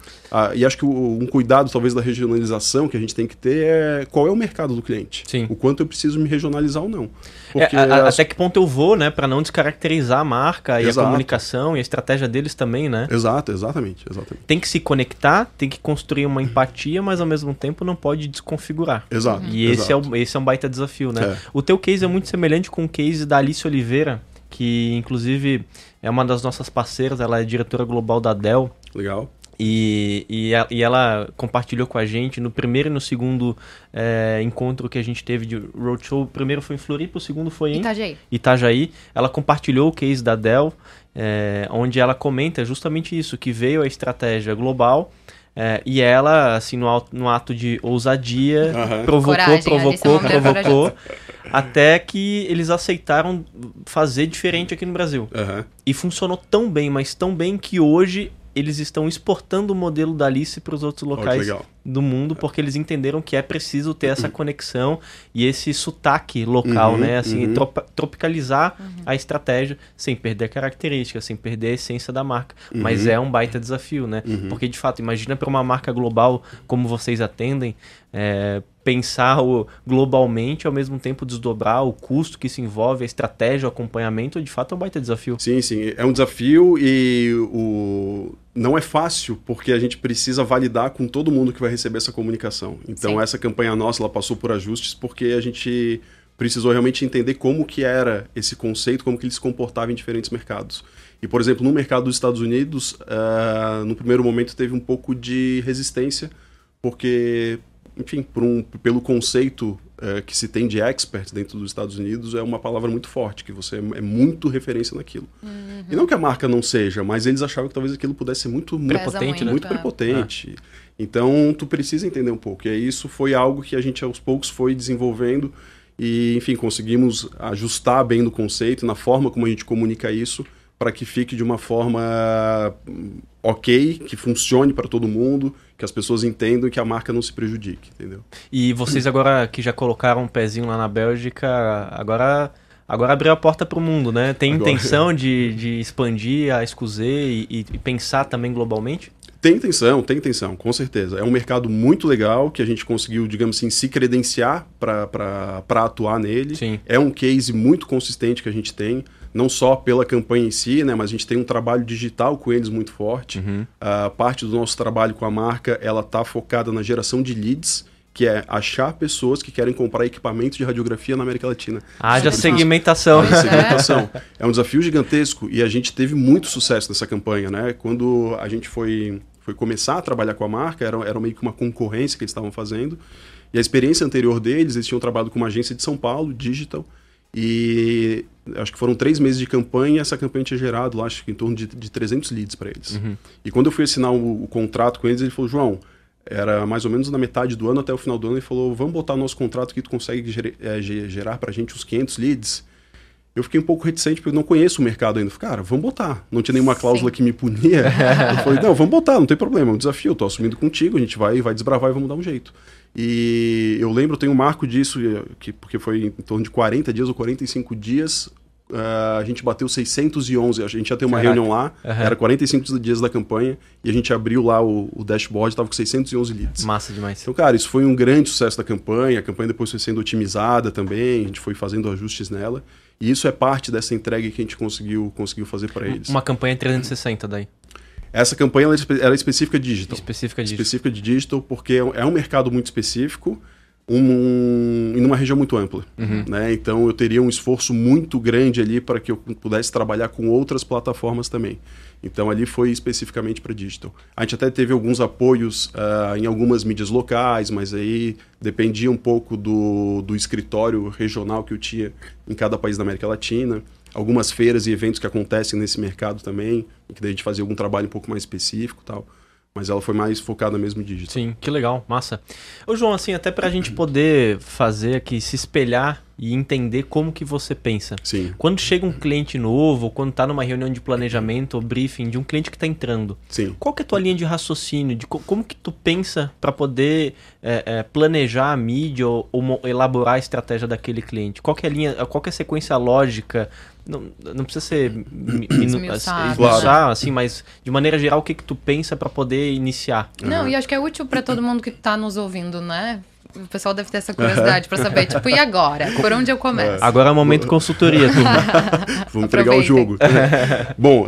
e acho que um cuidado talvez da regionalização que a gente tem que ter é qual é o mercado do cliente, Sim. o quanto eu preciso me regionalizar ou não. Porque até que ponto eu vou, né? Para não descaracterizar a marca Exato. E a comunicação e a estratégia deles também, né? Exato, exatamente. Tem que se conectar, tem que construir uma empatia, mas ao mesmo tempo não pode desconfigurar. Exato. E esse é um baita desafio, né? É. O teu case é muito semelhante com o case da Alice Oliveira, que inclusive é uma das nossas parceiras, ela é diretora global da Dell. Legal. E ela compartilhou com a gente no primeiro e no segundo encontro que a gente teve de roadshow. O primeiro foi em Floripa, o segundo foi em Itajaí. Ela compartilhou o case da Dell, onde ela comenta justamente isso, que veio a estratégia global... e ela, assim, no ato de ousadia, uhum. provocou, até que eles aceitaram fazer diferente aqui no Brasil. Uhum. E funcionou tão bem, mas tão bem, que hoje eles estão exportando o modelo da Alice para os outros locais do mundo, porque eles entenderam que é preciso ter essa conexão e esse sotaque local, né? Assim, tropicalizar a estratégia sem perder a característica, sem perder a essência da marca. Mas é um baita desafio, né? Porque, de fato, imagina para uma marca global como vocês atendem, pensar globalmente, ao mesmo tempo desdobrar o custo que se envolve, a estratégia, o acompanhamento, de fato é um baita desafio. Sim, é um desafio e não é fácil, porque a gente precisa validar com todo mundo que vai receber essa comunicação. Então, sim. essa campanha nossa, ela passou por ajustes porque a gente precisou realmente entender como que era esse conceito, como que ele se comportava em diferentes mercados. E, por exemplo, no mercado dos Estados Unidos, no primeiro momento teve um pouco de resistência, porque... Enfim, pelo conceito que se tem de expert dentro dos Estados Unidos, é uma palavra muito forte, que você é muito referência naquilo. Uhum. E não que a marca não seja, mas eles achavam que talvez aquilo pudesse ser muito prepotente. Muito prepotente. Ah. Então, tu precisa entender um pouco. E isso foi algo que a gente, aos poucos, foi desenvolvendo e, enfim, conseguimos ajustar bem no conceito, na forma como a gente comunica isso, para que fique de uma forma ok, que funcione para todo mundo, que as pessoas entendam e que a marca não se prejudique, entendeu? E vocês agora que já colocaram um pezinho lá na Bélgica, agora abriu a porta para o mundo, né? Tem intenção de expandir a ezcuzê e pensar também globalmente? Tem tensão, com certeza. É um mercado muito legal que a gente conseguiu, digamos assim, se credenciar para atuar nele. Sim. É um case muito consistente que a gente tem, não só pela campanha em si, né, mas a gente tem um trabalho digital com eles muito forte. Uhum. Parte do nosso trabalho com a marca, ela está focada na geração de leads, que é achar pessoas que querem comprar equipamentos de radiografia na América Latina. Haja segmentação. Haja segmentação. É um desafio gigantesco e a gente teve muito sucesso nessa campanha, né? Quando a gente foi começar a trabalhar com a marca, era meio que uma concorrência que eles estavam fazendo. E a experiência anterior deles, eles tinham trabalhado com uma agência de São Paulo, digital, e acho que foram 3 meses de campanha, essa campanha tinha gerado, lá, acho que em torno de 300 leads para eles. Uhum. E quando eu fui assinar o contrato com eles, ele falou, João, era mais ou menos na metade do ano até o final do ano, ele falou, vamos botar o nosso contrato que tu consegue gerar para a gente uns 500 leads. Eu fiquei um pouco reticente, porque eu não conheço o mercado ainda. Eu falei, cara, vamos botar. Não tinha nenhuma cláusula que me punia. Eu falei, não, vamos botar, não tem problema, é um desafio, eu tô assumindo contigo, a gente vai desbravar e vamos dar um jeito. E eu lembro, tem um marco disso, porque foi em torno de 40 dias ou 45 dias, a gente bateu 611, a gente já tem uma reunião lá, era 45 dias da campanha, e a gente abriu lá o dashboard, tava com 611 leads. Massa demais. Então, cara, isso foi um grande sucesso da campanha, a campanha depois foi sendo otimizada também, a gente foi fazendo ajustes nela. E isso é parte dessa entrega que a gente conseguiu fazer para eles. Uma campanha 360 daí? Essa campanha era específica digital. Específica de digital, porque é um mercado muito específico e numa região muito ampla. Uhum. Né? Então, eu teria um esforço muito grande ali para que eu pudesse trabalhar com outras plataformas também. Então, ali foi especificamente para digital. A gente até teve alguns apoios em algumas mídias locais, mas aí dependia um pouco do escritório regional que eu tinha em cada país da América Latina. Algumas feiras e eventos que acontecem nesse mercado também, em que daí a gente fazia algum trabalho um pouco mais específico e tal. Mas ela foi mais focada mesmo em digital. Sim, que legal, massa. Ô João, assim, até pra gente poder fazer aqui, se espelhar e entender como que você pensa. Sim. Quando chega um cliente novo, ou quando tá numa reunião de planejamento ou briefing de um cliente que tá entrando, sim, qual que é a tua linha de raciocínio? De como que tu pensa pra poder planejar a mídia ou elaborar a estratégia daquele cliente? Qual que é a linha, qual que é a sequência lógica? Não precisa ser assim, mas de maneira geral, o que tu pensa para poder iniciar? Não, e acho que é útil para todo mundo que está nos ouvindo, né? O pessoal deve ter essa curiosidade para saber, tipo, e agora? Por onde eu começo? Agora é o momento consultoria, turma. Vamos entregar o jogo. Bom,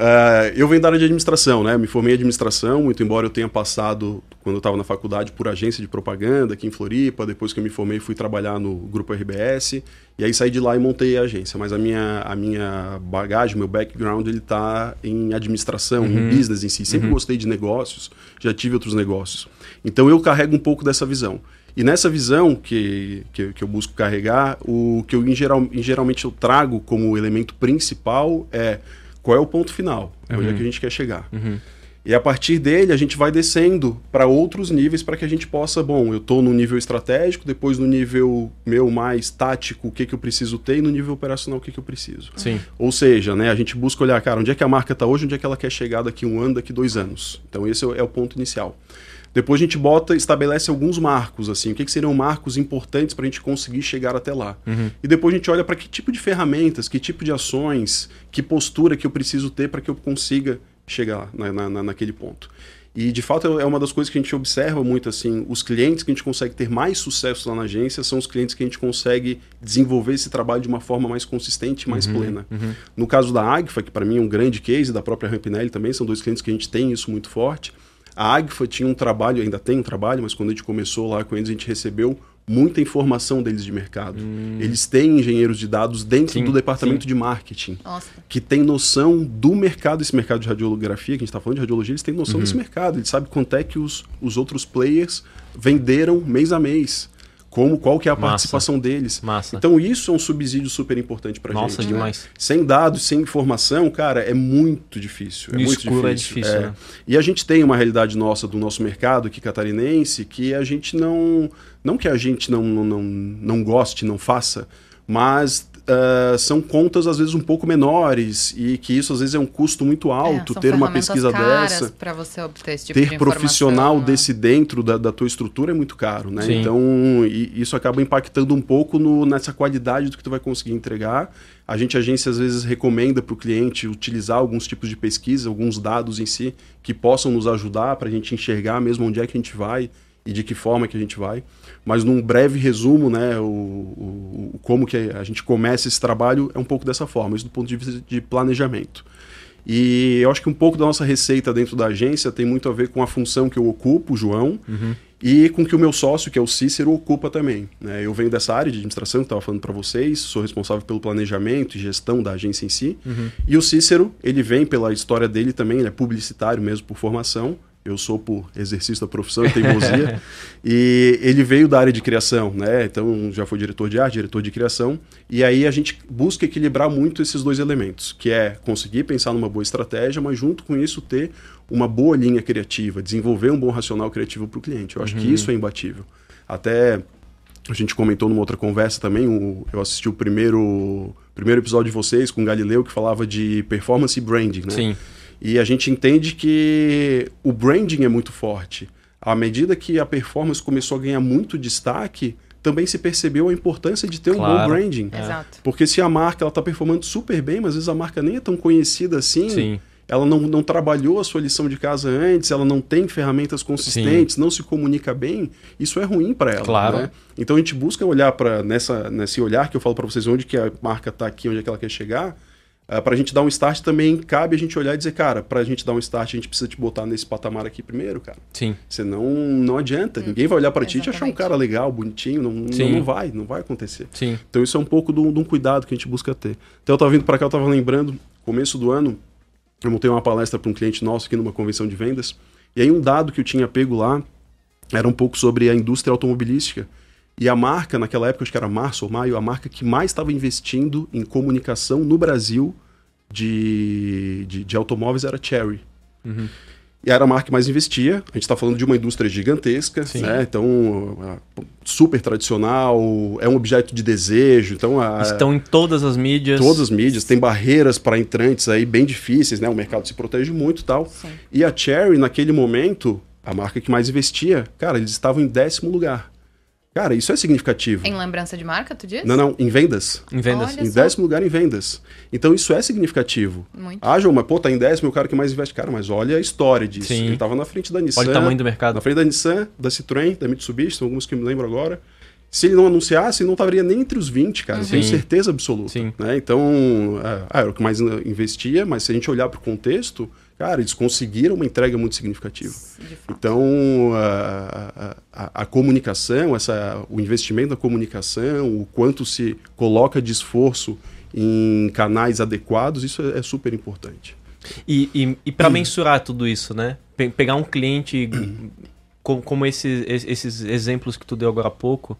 eu venho da área de administração, né? Me formei em administração, muito embora eu tenha passado, quando eu estava na faculdade, por agência de propaganda aqui em Floripa. Depois que eu me formei, fui trabalhar no Grupo RBS. E aí saí de lá e montei a agência. Mas a minha bagagem, meu background, ele está em administração, em business em si. Sempre gostei de negócios, já tive outros negócios. Então, eu carrego um pouco dessa visão. E nessa visão que eu busco carregar, o que eu geralmente eu trago como elemento principal é qual é o ponto final, onde é que a gente quer chegar. Uhum. E a partir dele a gente vai descendo para outros níveis para que a gente possa, eu estou no nível estratégico, depois no nível meu mais tático, o que, que eu preciso ter, e no nível operacional, o que, que eu preciso. Sim. Ou seja, né, a gente busca olhar, cara, onde é que a marca está hoje, onde é que ela quer chegar daqui 1 ano, daqui 2 anos. Então esse é o ponto inicial. Depois a gente estabelece alguns marcos, assim, o que seriam marcos importantes para a gente conseguir chegar até lá. Uhum. E depois a gente olha para que tipo de ferramentas, que tipo de ações, que postura que eu preciso ter para que eu consiga chegar naquele ponto. E, de fato, é uma das coisas que a gente observa muito, assim, os clientes que a gente consegue ter mais sucesso lá na agência são os clientes que a gente consegue desenvolver esse trabalho de uma forma mais consistente e mais plena. Uhum. No caso da Agfa, que para mim é um grande case, da própria Rampinelli também, são 2 clientes que a gente tem isso muito forte. A Agfa tinha um trabalho, ainda tem um trabalho, mas quando a gente começou lá com eles, a gente recebeu muita informação deles de mercado. Eles têm engenheiros de dados dentro do departamento de marketing, que tem noção do mercado, esse mercado de radiografia, que a gente está falando de radiologia, eles têm noção desse mercado, eles sabem quanto é que os outros players venderam mês a mês. Qual que é a participação deles. Massa. Então, isso é um subsídio super importante para a gente. Nossa, demais. Né? Sem dados, sem informação, cara, é muito difícil. É muito difícil. Né? E a gente tem uma realidade nossa, do nosso mercado aqui catarinense, que a gente não... Não que a gente não goste, não faça, mas são contas às vezes um pouco menores e que isso às vezes é um custo muito alto, ter uma pesquisa dessa, para você obter esse tipo de informação, profissional desse dentro da tua estrutura é muito caro, né? Sim. Então isso acaba impactando um pouco nessa qualidade do que tu vai conseguir entregar. A agência às vezes recomenda para o cliente utilizar alguns tipos de pesquisa, alguns dados em si que possam nos ajudar para a gente enxergar mesmo onde é que a gente vai e de que forma que a gente vai. Mas num breve resumo, né, como que a gente começa esse trabalho é um pouco dessa forma, isso do ponto de vista de planejamento. E eu acho que um pouco da nossa receita dentro da agência tem muito a ver com a função que eu ocupo, o João, e com que o meu sócio, que é o Cícero, ocupa também. Né? Eu venho dessa área de administração que estava falando para vocês, sou responsável pelo planejamento e gestão da agência em si, e o Cícero, ele vem pela história dele também, ele é publicitário mesmo por formação, eu sou por exercício da profissão, teimosia, e ele veio da área de criação, né? Então já foi diretor de arte, diretor de criação, e aí a gente busca equilibrar muito esses dois elementos, que é conseguir pensar numa boa estratégia, mas junto com isso ter uma boa linha criativa, desenvolver um bom racional criativo para o cliente. Eu acho que isso é imbatível. Até a gente comentou numa outra conversa também, eu assisti o primeiro episódio de vocês com o Galileu, que falava de performance e branding, né? Sim. E a gente entende que o branding é muito forte. À medida que a performance começou a ganhar muito destaque, também se percebeu a importância de ter um bom branding. Exato. Porque se a marca está performando super bem, mas às vezes a marca nem é tão conhecida assim, ela não trabalhou a sua lição de casa antes, ela não tem ferramentas consistentes, não se comunica bem, isso é ruim para ela. Claro. Né? Então a gente busca olhar para nesse olhar que eu falo para vocês, onde que a marca está aqui, onde é que ela quer chegar. Para a gente dar um start também cabe a gente olhar e dizer, cara, para a gente dar um start a gente precisa te botar nesse patamar aqui primeiro, cara. Sim. Senão não adianta, ninguém vai olhar para ti e achar um cara legal, bonitinho, não vai acontecer. Sim. Então isso é um pouco de um cuidado que a gente busca ter. Então eu estava vindo para cá, eu estava lembrando, começo do ano, eu montei uma palestra para um cliente nosso aqui numa convenção de vendas, e aí um dado que eu tinha pego lá era um pouco sobre a indústria automobilística. E a marca, naquela época, acho que era março ou maio, a marca que mais estava investindo em comunicação no Brasil de automóveis era a Cherry. E era a marca que mais investia. A gente está falando de uma indústria gigantesca, né? Então, super tradicional, é um objeto de desejo. Então, estão em todas as mídias. Todas as mídias. Tem barreiras para entrantes aí bem difíceis, né? O mercado se protege muito e tal. Sim. E a Cherry, naquele momento, a marca que mais investia, cara, eles estavam em 10º lugar. Cara, isso é significativo. Em lembrança de marca, tu diz? Não, em vendas. Em vendas. Olha, em 10º lugar em vendas. Então, isso é significativo. Muito. Ah, João, mas pô, tá em 10º, o cara que mais investe. Cara, mas olha a história disso. Sim. Ele tava na frente da Nissan. Olha o tamanho do mercado. Na frente da Nissan, da Citroën, da Mitsubishi, são alguns que eu me lembro agora. Se ele não anunciasse, ele não estaria nem entre os 20, cara. Eu tenho certeza absoluta. Sim. Né? Então, era o que mais investia, mas se a gente olhar para o contexto, cara, eles conseguiram uma entrega muito significativa. Então, a comunicação, o investimento na comunicação, o quanto se coloca de esforço em canais adequados, isso é super importante. E para mensurar tudo isso, né? Pegar um cliente... como esses exemplos que tu deu agora há pouco,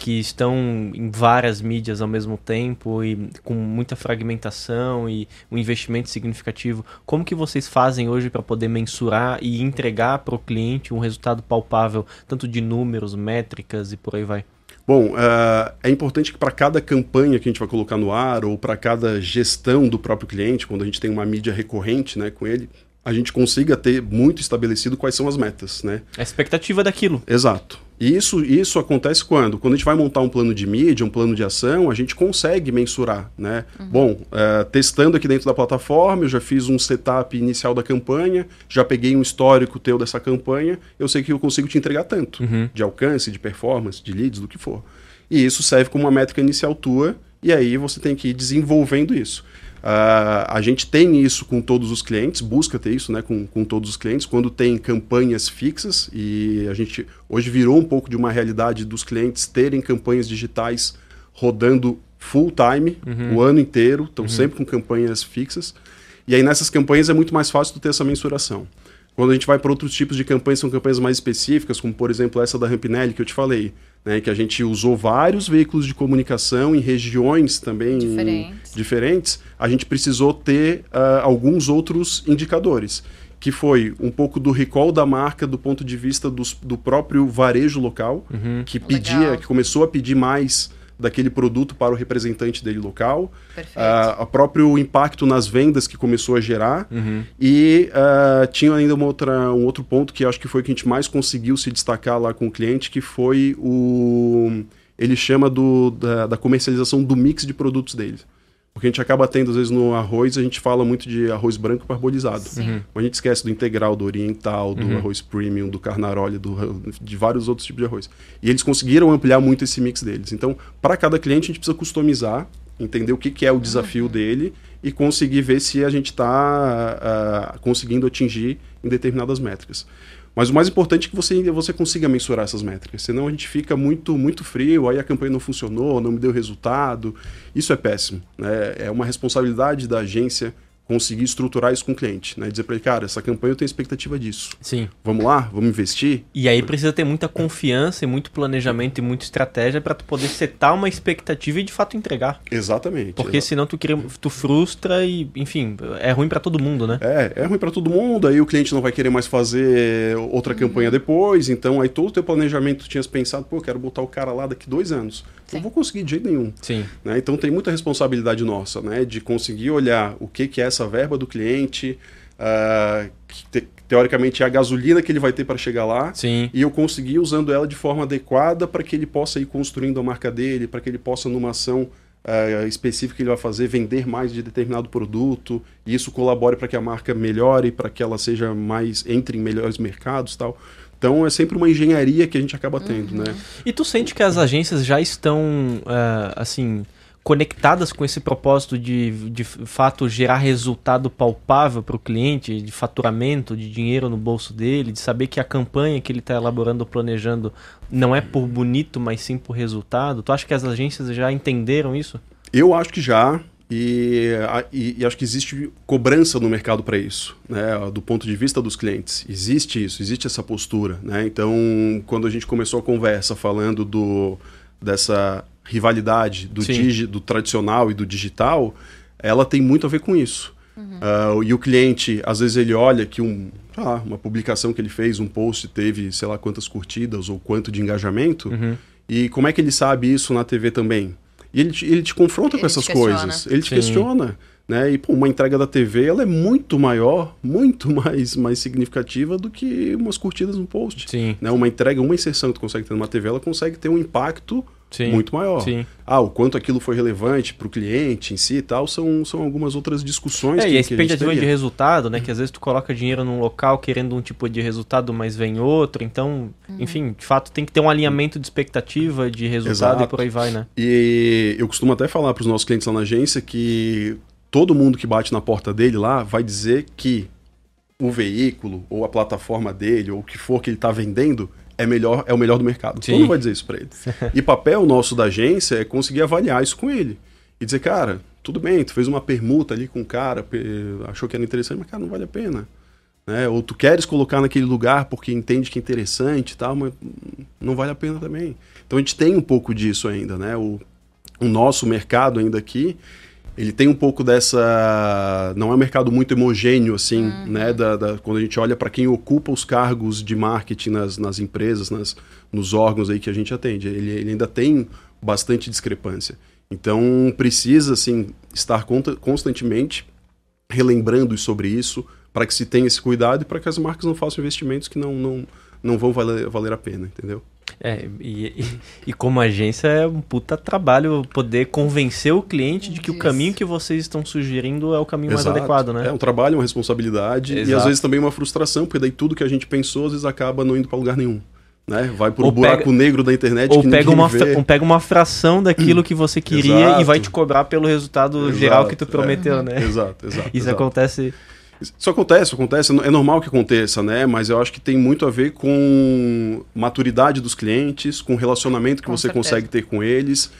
que estão em várias mídias ao mesmo tempo e com muita fragmentação e um investimento significativo, como que vocês fazem hoje para poder mensurar e entregar para o cliente um resultado palpável, tanto de números, métricas e por aí vai? Bom, é importante que para cada campanha que a gente vai colocar no ar ou para cada gestão do próprio cliente, quando a gente tem uma mídia recorrente, né, com ele, a gente consiga ter muito estabelecido quais são as metas, né? A expectativa daquilo. Exato. E isso acontece quando? Quando a gente vai montar um plano de mídia, um plano de ação, a gente consegue mensurar, né? Bom, testando aqui dentro da plataforma, eu já fiz um setup inicial da campanha, já peguei um histórico teu dessa campanha, eu sei que eu consigo te entregar tanto, de alcance, de performance, de leads, do que for. E isso serve como uma métrica inicial tua, e aí você tem que ir desenvolvendo isso. A gente tem isso com todos os clientes, busca ter isso, né, com todos os clientes, quando tem campanhas fixas, e a gente hoje virou um pouco de uma realidade dos clientes terem campanhas digitais rodando full time, o ano inteiro, estão sempre com campanhas fixas, e aí nessas campanhas é muito mais fácil tu ter essa mensuração. Quando a gente vai para outros tipos de campanhas, são campanhas mais específicas, como por exemplo essa da Rampinelli que eu te falei, né, que a gente usou vários veículos de comunicação em regiões também diferentes, a gente precisou ter alguns outros indicadores, que foi um pouco do recall da marca do ponto de vista do próprio varejo local, que começou a pedir mais daquele produto para o representante dele local, o próprio impacto nas vendas que começou a gerar, e tinha ainda um outro ponto que acho que foi que a gente mais conseguiu se destacar lá com o cliente, que foi o... ele chama da comercialização do mix de produtos deles. Porque a gente acaba tendo, às vezes, no arroz, a gente fala muito de arroz branco parbolizado. Uhum. Mas a gente esquece do integral, do oriental, do arroz premium, do carnaroli, de vários outros tipos de arroz. E eles conseguiram ampliar muito esse mix deles. Então, para cada cliente, a gente precisa customizar, entender o que é o desafio dele e conseguir ver se a gente está conseguindo atingir em determinadas métricas. Mas o mais importante é que você consiga mensurar essas métricas. Senão a gente fica muito, muito frio, aí a campanha não funcionou, não me deu resultado. Isso é péssimo, né? É uma responsabilidade da agência conseguir estruturar isso com o cliente, né? Dizer para ele, cara, essa campanha eu tenho expectativa disso. Sim. Vamos lá, vamos investir. E aí precisa ter muita confiança e muito planejamento e muita estratégia para tu poder setar uma expectativa e de fato entregar. Exatamente. Porque senão tu frustra e, enfim, é ruim para todo mundo, né? É ruim para todo mundo, aí o cliente não vai querer mais fazer outra campanha depois, então aí todo o teu planejamento tu tinhas pensado, pô, eu quero botar o cara lá daqui 2 anos. Não vou conseguir de jeito nenhum. Sim. Né? Então tem muita responsabilidade nossa, né? De conseguir olhar o que é essa verba do cliente, que teoricamente é a gasolina que ele vai ter para chegar lá, e eu conseguir usando ela de forma adequada para que ele possa ir construindo a marca dele, para que ele possa, numa ação específica que ele vai fazer, vender mais de determinado produto, e isso colabore para que a marca melhore, para que ela seja mais, entre em melhores mercados e tal. Então é sempre uma engenharia que a gente acaba tendo, né? E tu sente que as agências já estão, assim... conectadas com esse propósito de fato gerar resultado palpável para o cliente, de faturamento, de dinheiro no bolso dele, de saber que a campanha que ele está elaborando ou planejando não é por bonito, mas sim por resultado? Tu acha que as agências já entenderam isso? Eu acho que já, e acho que existe cobrança no mercado para isso, né? Do ponto de vista dos clientes. Existe isso, existe essa postura, né? Então, quando a gente começou a conversa falando dessa rivalidade do tradicional e do digital, ela tem muito a ver com isso. E o cliente, às vezes ele olha que uma publicação que ele fez, um post, teve sei lá quantas curtidas ou quanto de engajamento, e como é que ele sabe isso na TV também? E ele te confronta com essas coisas, ele te questiona, né? E uma entrega da TV, ela é muito maior, muito mais significativa do que umas curtidas no post. Sim. Né? Uma entrega, uma inserção que tu consegue ter numa TV, ela consegue ter um impacto muito maior. Sim. O quanto aquilo foi relevante para o cliente em si e tal, são algumas outras discussões que a gente tem. E a expectativa de resultado, né? Que às vezes tu coloca dinheiro num local querendo um tipo de resultado, mas vem outro. Então, enfim, de fato tem que ter um alinhamento de expectativa, de resultado. Exato. E por aí vai, né? E eu costumo até falar para os nossos clientes lá na agência que... todo mundo que bate na porta dele lá vai dizer que o veículo ou a plataforma dele ou o que for que ele está vendendo é o melhor do mercado. Sim. Todo mundo vai dizer isso para ele. E papel nosso da agência é conseguir avaliar isso com ele. E dizer, cara, tudo bem, tu fez uma permuta ali com o cara, achou que era interessante, mas cara, não vale a pena. Né? Ou tu queres colocar naquele lugar porque entende que é interessante e tal, mas não vale a pena também. Então a gente tem um pouco disso ainda, né? O nosso mercado ainda aqui, ele tem um pouco dessa... não é um mercado muito homogêneo, assim, né? Quando a gente olha para quem ocupa os cargos de marketing nas empresas, nos órgãos aí que a gente atende. Ele ainda tem bastante discrepância. Então, precisa, assim, estar constantemente relembrando sobre isso para que se tenha esse cuidado e para que as marcas não façam investimentos que não vão valer a pena, entendeu? E como agência é um puta trabalho poder convencer o cliente de que o caminho que vocês estão sugerindo é o caminho mais adequado, né? É um trabalho, uma responsabilidade e às vezes também uma frustração, porque daí tudo que a gente pensou às vezes acaba não indo para lugar nenhum. Né? Vai por um buraco negro da internet ou que pega uma fração daquilo que você queria e vai te cobrar pelo resultado geral que tu prometeu, né? Exato. Isso acontece... Isso acontece, é normal que aconteça, né? Mas eu acho que tem muito a ver com maturidade dos clientes, com o relacionamento que você consegue ter com eles.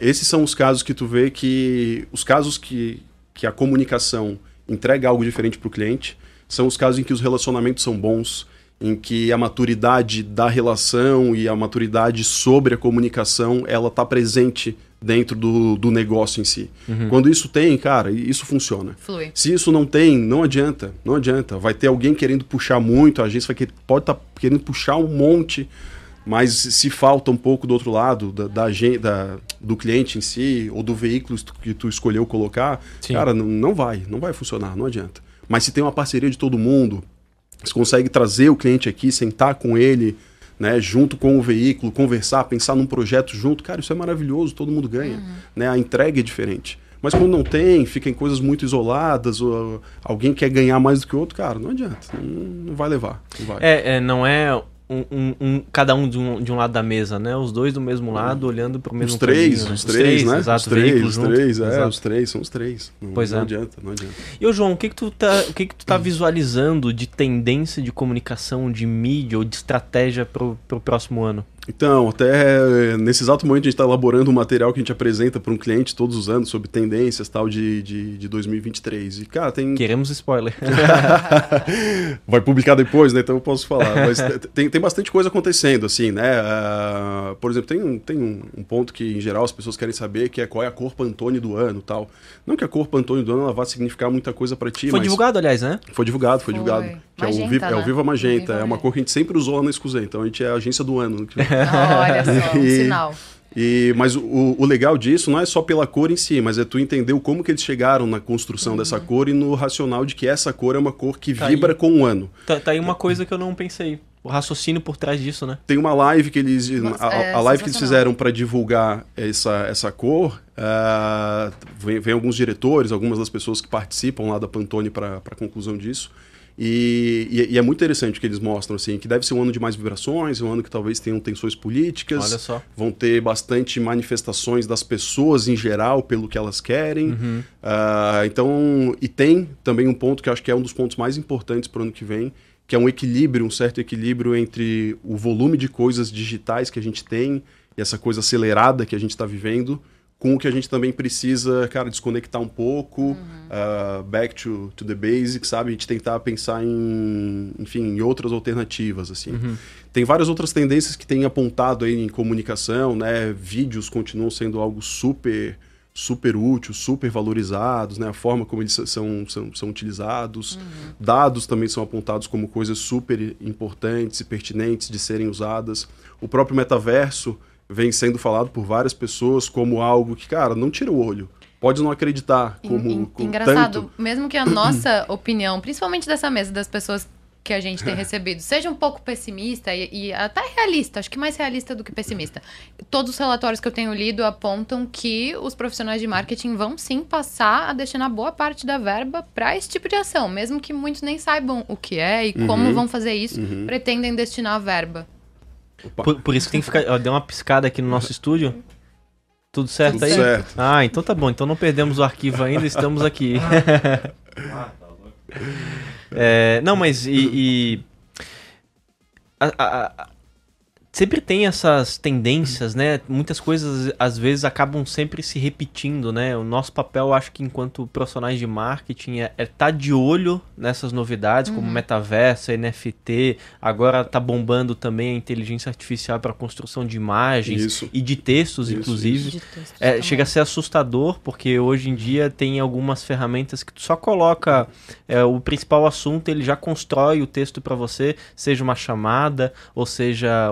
Esses são os casos que tu vê que... os casos que a comunicação entrega algo diferente para o cliente são os casos em que os relacionamentos são bons, em que a maturidade da relação e a maturidade sobre a comunicação, ela está presente dentro do negócio em si. Quando isso tem, cara, isso funciona. Flui. Se isso não tem, não adianta. Vai ter alguém querendo puxar muito, a agência pode estar querendo puxar um monte Mas se falta um pouco do outro lado, do cliente em si, ou do veículo que tu escolheu colocar, sim, cara, não vai funcionar, não adianta. Mas se tem uma parceria de todo mundo, se consegue trazer o cliente aqui, sentar com ele, né, junto com o veículo, conversar, pensar num projeto junto, cara, isso é maravilhoso, todo mundo ganha. Uhum. Né, a entrega é diferente. Mas quando não tem, fica em coisas muito isoladas, ou alguém quer ganhar mais do que o outro, cara, não adianta, não vai levar. Não vai. Não é... cada um de um lado da mesa, né? Os dois do mesmo lado, olhando para o mesmo caminho, né? Os três, né? Exato, os três. Não adianta. E ô João, o que tu tá visualizando de tendência de comunicação, de mídia ou de estratégia para o próximo ano? Então, até nesse exato momento a gente está elaborando um material que a gente apresenta para um cliente todos os anos sobre tendências tal de 2023. E, cara, tem... Queremos spoiler. Vai publicar depois, né? Então eu posso falar. Mas tem bastante coisa acontecendo, assim, né? Por exemplo, tem um ponto que, em geral, as pessoas querem saber, que é qual é a cor Pantone do ano e tal. Não que a cor Pantone do ano ela vá significar muita coisa para ti, mas... divulgado, aliás, né? Foi divulgado. Que Magenta, é o Viva Magenta. É uma cor que a gente sempre usou lá na Ezcuzê. Então a gente é a agência do ano, que... Olha só, um sinal. Mas o legal disso não é só pela cor em si, mas é tu entender como que eles chegaram na construção dessa cor e no racional de que essa cor é uma cor que tá vibra aí, com o ano. Tá aí uma coisa que eu não pensei. O raciocínio por trás disso, né? Tem uma live que eles... a live que eles fizeram para divulgar essa cor, vem alguns diretores, algumas das pessoas que participam lá da Pantone para a conclusão disso. E é muito interessante o que eles mostram, assim, que deve ser um ano de mais vibrações, um ano que talvez tenham tensões políticas. Olha só. Vão ter bastante manifestações das pessoas em geral pelo que elas querem. Uhum. Então, e tem também um ponto que eu acho que é um dos pontos mais importantes para o ano que vem, que é um certo equilíbrio entre o volume de coisas digitais que a gente tem e essa coisa acelerada que a gente está vivendo, com o que a gente também precisa, cara, desconectar um pouco, back to the basics, sabe? A gente tentar pensar em outras alternativas, assim. Uhum. Tem várias outras tendências que tem apontado aí em comunicação, né? Vídeos continuam sendo algo super, super útil, super valorizados, né? A forma como eles são utilizados. Uhum. Dados também são apontados como coisas super importantes e pertinentes de serem usadas. O próprio metaverso vem sendo falado por várias pessoas como algo que, cara, não tira o olho. Pode não acreditar como engraçado, tanto... mesmo que a nossa opinião, principalmente dessa mesa, das pessoas que a gente tem recebido, seja um pouco pessimista e até realista, acho que mais realista do que pessimista. Todos os relatórios que eu tenho lido apontam que os profissionais de marketing vão sim passar a destinar boa parte da verba para esse tipo de ação, mesmo que muitos nem saibam o que é e como vão fazer isso, pretendem destinar a verba. Por isso que tem que ficar... Deu uma piscada aqui no nosso estúdio. Tudo certo? Tudo aí? Tudo certo. Ah, então tá bom. Então não perdemos o arquivo ainda, estamos aqui. Não, mas sempre tem essas tendências, né? Muitas coisas, às vezes, acabam sempre se repetindo, né? O nosso papel, acho que enquanto profissionais de marketing, tá de olho nessas novidades, como metaverso, NFT. Agora tá bombando também a inteligência artificial para construção de imagens e de textos, inclusive. De textos chega a ser assustador, porque hoje em dia tem algumas ferramentas que tu só coloca o principal assunto, ele já constrói o texto para você, seja uma chamada, ou seja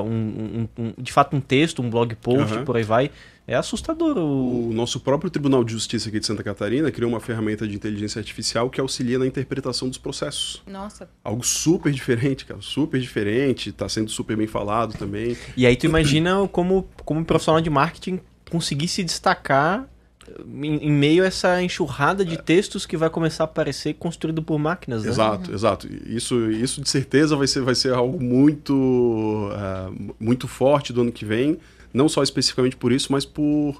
de fato um texto, um blog post, por aí vai. É assustador. O nosso próprio Tribunal de Justiça aqui de Santa Catarina criou uma ferramenta de inteligência artificial que auxilia na interpretação dos processos. Nossa. Algo super diferente, cara. Super diferente, tá sendo super bem falado também. E aí tu imagina como profissional de marketing conseguir se destacar em meio a essa enxurrada de textos que vai começar a aparecer construído por máquinas, né? Exato. Isso de certeza vai ser algo muito forte do ano que vem. Não só especificamente por isso, mas por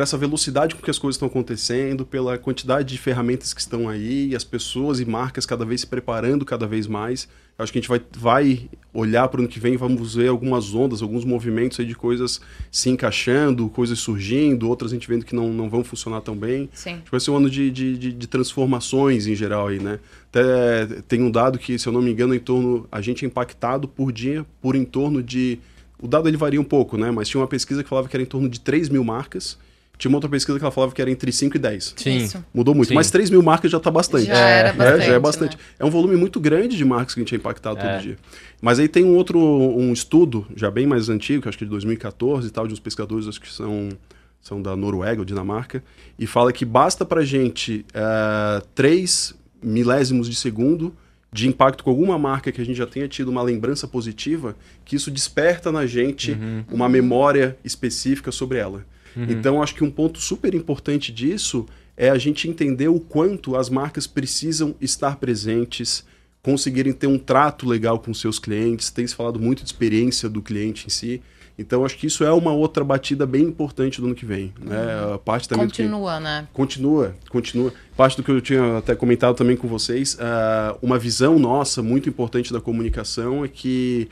essa velocidade com que as coisas estão acontecendo, pela quantidade de ferramentas que estão aí, as pessoas e marcas cada vez se preparando cada vez mais. Eu acho que a gente vai olhar para o ano que vem e vamos ver algumas ondas, alguns movimentos aí de coisas se encaixando, coisas surgindo, outras a gente vendo que não vão funcionar tão bem. Sim. Vai ser um ano de transformações em geral aí, né? Até tem um dado que, se eu não me engano, a gente é impactado por dia por em torno de... O dado ele varia um pouco, né? Mas tinha uma pesquisa que falava que era em torno de 3 mil marcas. Tinha uma outra pesquisa que ela falava que era entre 5 e 10. Sim. Isso. Mudou muito. Sim. Mas 3 mil marcas já está bastante. Já era bastante. É, já é bastante. Né? É um volume muito grande de marcas que a gente é impactado todo dia. Mas aí tem um outro estudo, já bem mais antigo, que acho que de 2014 e tal, de uns pescadores, acho que são da Noruega ou Dinamarca, e fala que basta para a gente 3 milésimos de segundo de impacto com alguma marca que a gente já tenha tido uma lembrança positiva, que isso desperta na gente uma memória específica sobre ela. Uhum. Então, acho que um ponto super importante disso é a gente entender o quanto as marcas precisam estar presentes, conseguirem ter um trato legal com seus clientes, tem se falado muito de experiência do cliente em si. Então, acho que isso é uma outra batida bem importante do ano que vem. Né? A parte também continua, né? Continua. Parte do que eu tinha até comentado também com vocês, uma visão nossa muito importante da comunicação é que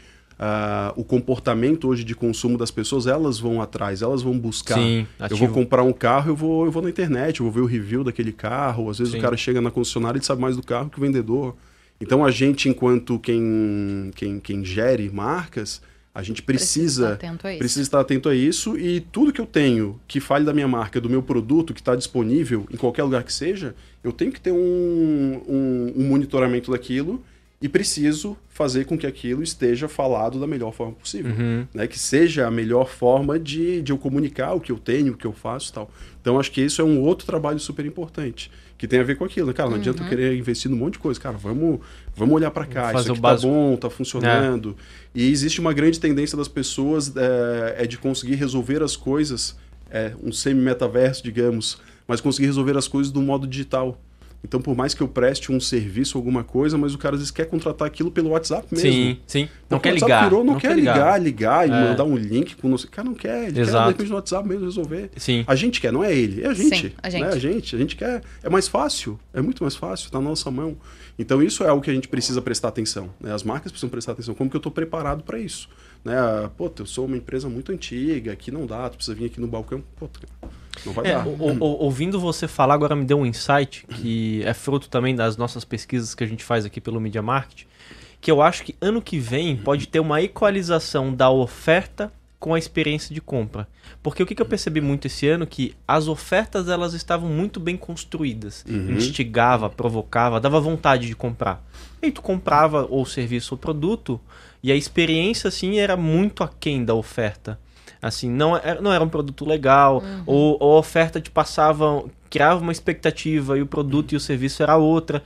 o comportamento hoje de consumo das pessoas, elas vão atrás, elas vão buscar. Sim, eu vou comprar um carro, eu vou na internet, eu vou ver o review daquele carro. Às vezes o cara chega na concessionária e sabe mais do carro que o vendedor. Então, a gente, enquanto quem gere marcas... A gente precisa estar atento a isso e tudo que eu tenho que fale da minha marca, do meu produto, que está disponível em qualquer lugar que seja, eu tenho que ter um monitoramento daquilo e preciso fazer com que aquilo esteja falado da melhor forma possível. Né? Que seja a melhor forma de eu comunicar o que eu tenho, o que eu faço e tal. Então, acho que isso é um outro trabalho super importante. Que tem a ver com aquilo, né? Cara, não adianta eu querer investir num monte de coisa. Cara, vamos olhar para cá, isso aqui tá bom, tá funcionando. É. E existe uma grande tendência das pessoas de conseguir resolver as coisas, um semi-metaverso, digamos, mas conseguir resolver as coisas do modo digital. Então, por mais que eu preste um serviço, alguma coisa, mas o cara às vezes quer contratar aquilo pelo WhatsApp mesmo. Sim. Não quer ligar. Não quer ligar e mandar um link. Cara, não quer. Ele quer, depende do WhatsApp mesmo, resolver. Sim. A gente quer, não é ele. É a gente. Sim, a gente. Né? A gente quer. É mais fácil. É muito mais fácil. Tá na nossa mão. Então, isso é algo que a gente precisa prestar atenção. Né? As marcas precisam prestar atenção. Como que eu estou preparado para isso? Né? Pô, eu sou uma empresa muito antiga. Aqui não dá. Tu precisa vir aqui no balcão. Pô, cara. Não vai dar. Ouvindo você falar agora me deu um insight que é fruto também das nossas pesquisas que a gente faz aqui pelo Media Market, que eu acho que ano que vem pode ter uma equalização da oferta com a experiência de compra. Porque o que eu percebi muito esse ano que as ofertas elas estavam muito bem construídas. Instigava, provocava, dava vontade de comprar. E tu comprava ou serviço ou produto e a experiência assim era muito aquém da oferta. Assim, não era um produto legal, ou a oferta te passava, criava uma expectativa e o produto e o serviço era outra.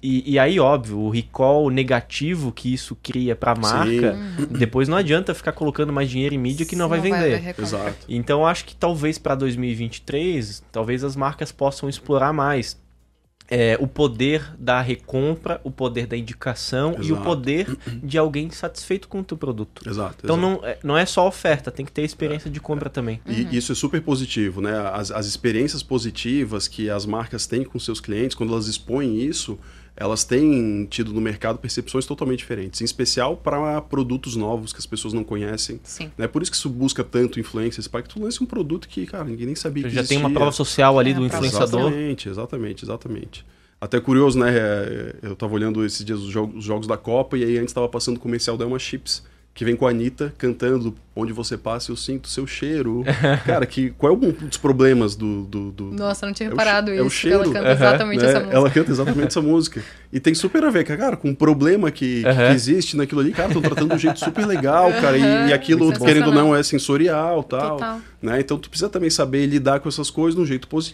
E aí, óbvio, o recall negativo que isso cria para a marca, depois não adianta ficar colocando mais dinheiro em mídia que não vai vender. Exato. Então, acho que talvez para 2023, talvez as marcas possam explorar mais o poder da recompra, o poder da indicação e o poder de alguém satisfeito com o teu produto. Exato. Então não é só oferta, tem que ter experiência de compra também. E isso é super positivo, né? As experiências positivas que as marcas têm com seus clientes, quando elas expõem isso, elas têm tido no mercado percepções totalmente diferentes, em especial para produtos novos que as pessoas não conhecem. Sim. Né? Por isso que isso busca tanto influencers, para que tu lance um produto que, cara, ninguém nem sabia que existia. Já tem uma prova social ali do influenciador. Exatamente. Até curioso, né? Eu estava olhando esses dias os jogos da Copa e aí antes estava passando o comercial da Uma Chips, que vem com a Anitta cantando Onde Você Passa, Eu Sinto Seu Cheiro. Cara, qual é um dos problemas do... Nossa, não tinha reparado isso. É o cheiro. Ela canta exatamente essa música. Ela canta exatamente essa música. E tem super a ver, cara, com um problema que existe naquilo ali. Cara, estão tratando de um jeito super legal, cara. E aquilo, querendo ou não, é sensorial e tal. Né? Então, tu precisa também saber lidar com essas coisas de um jeito positivo.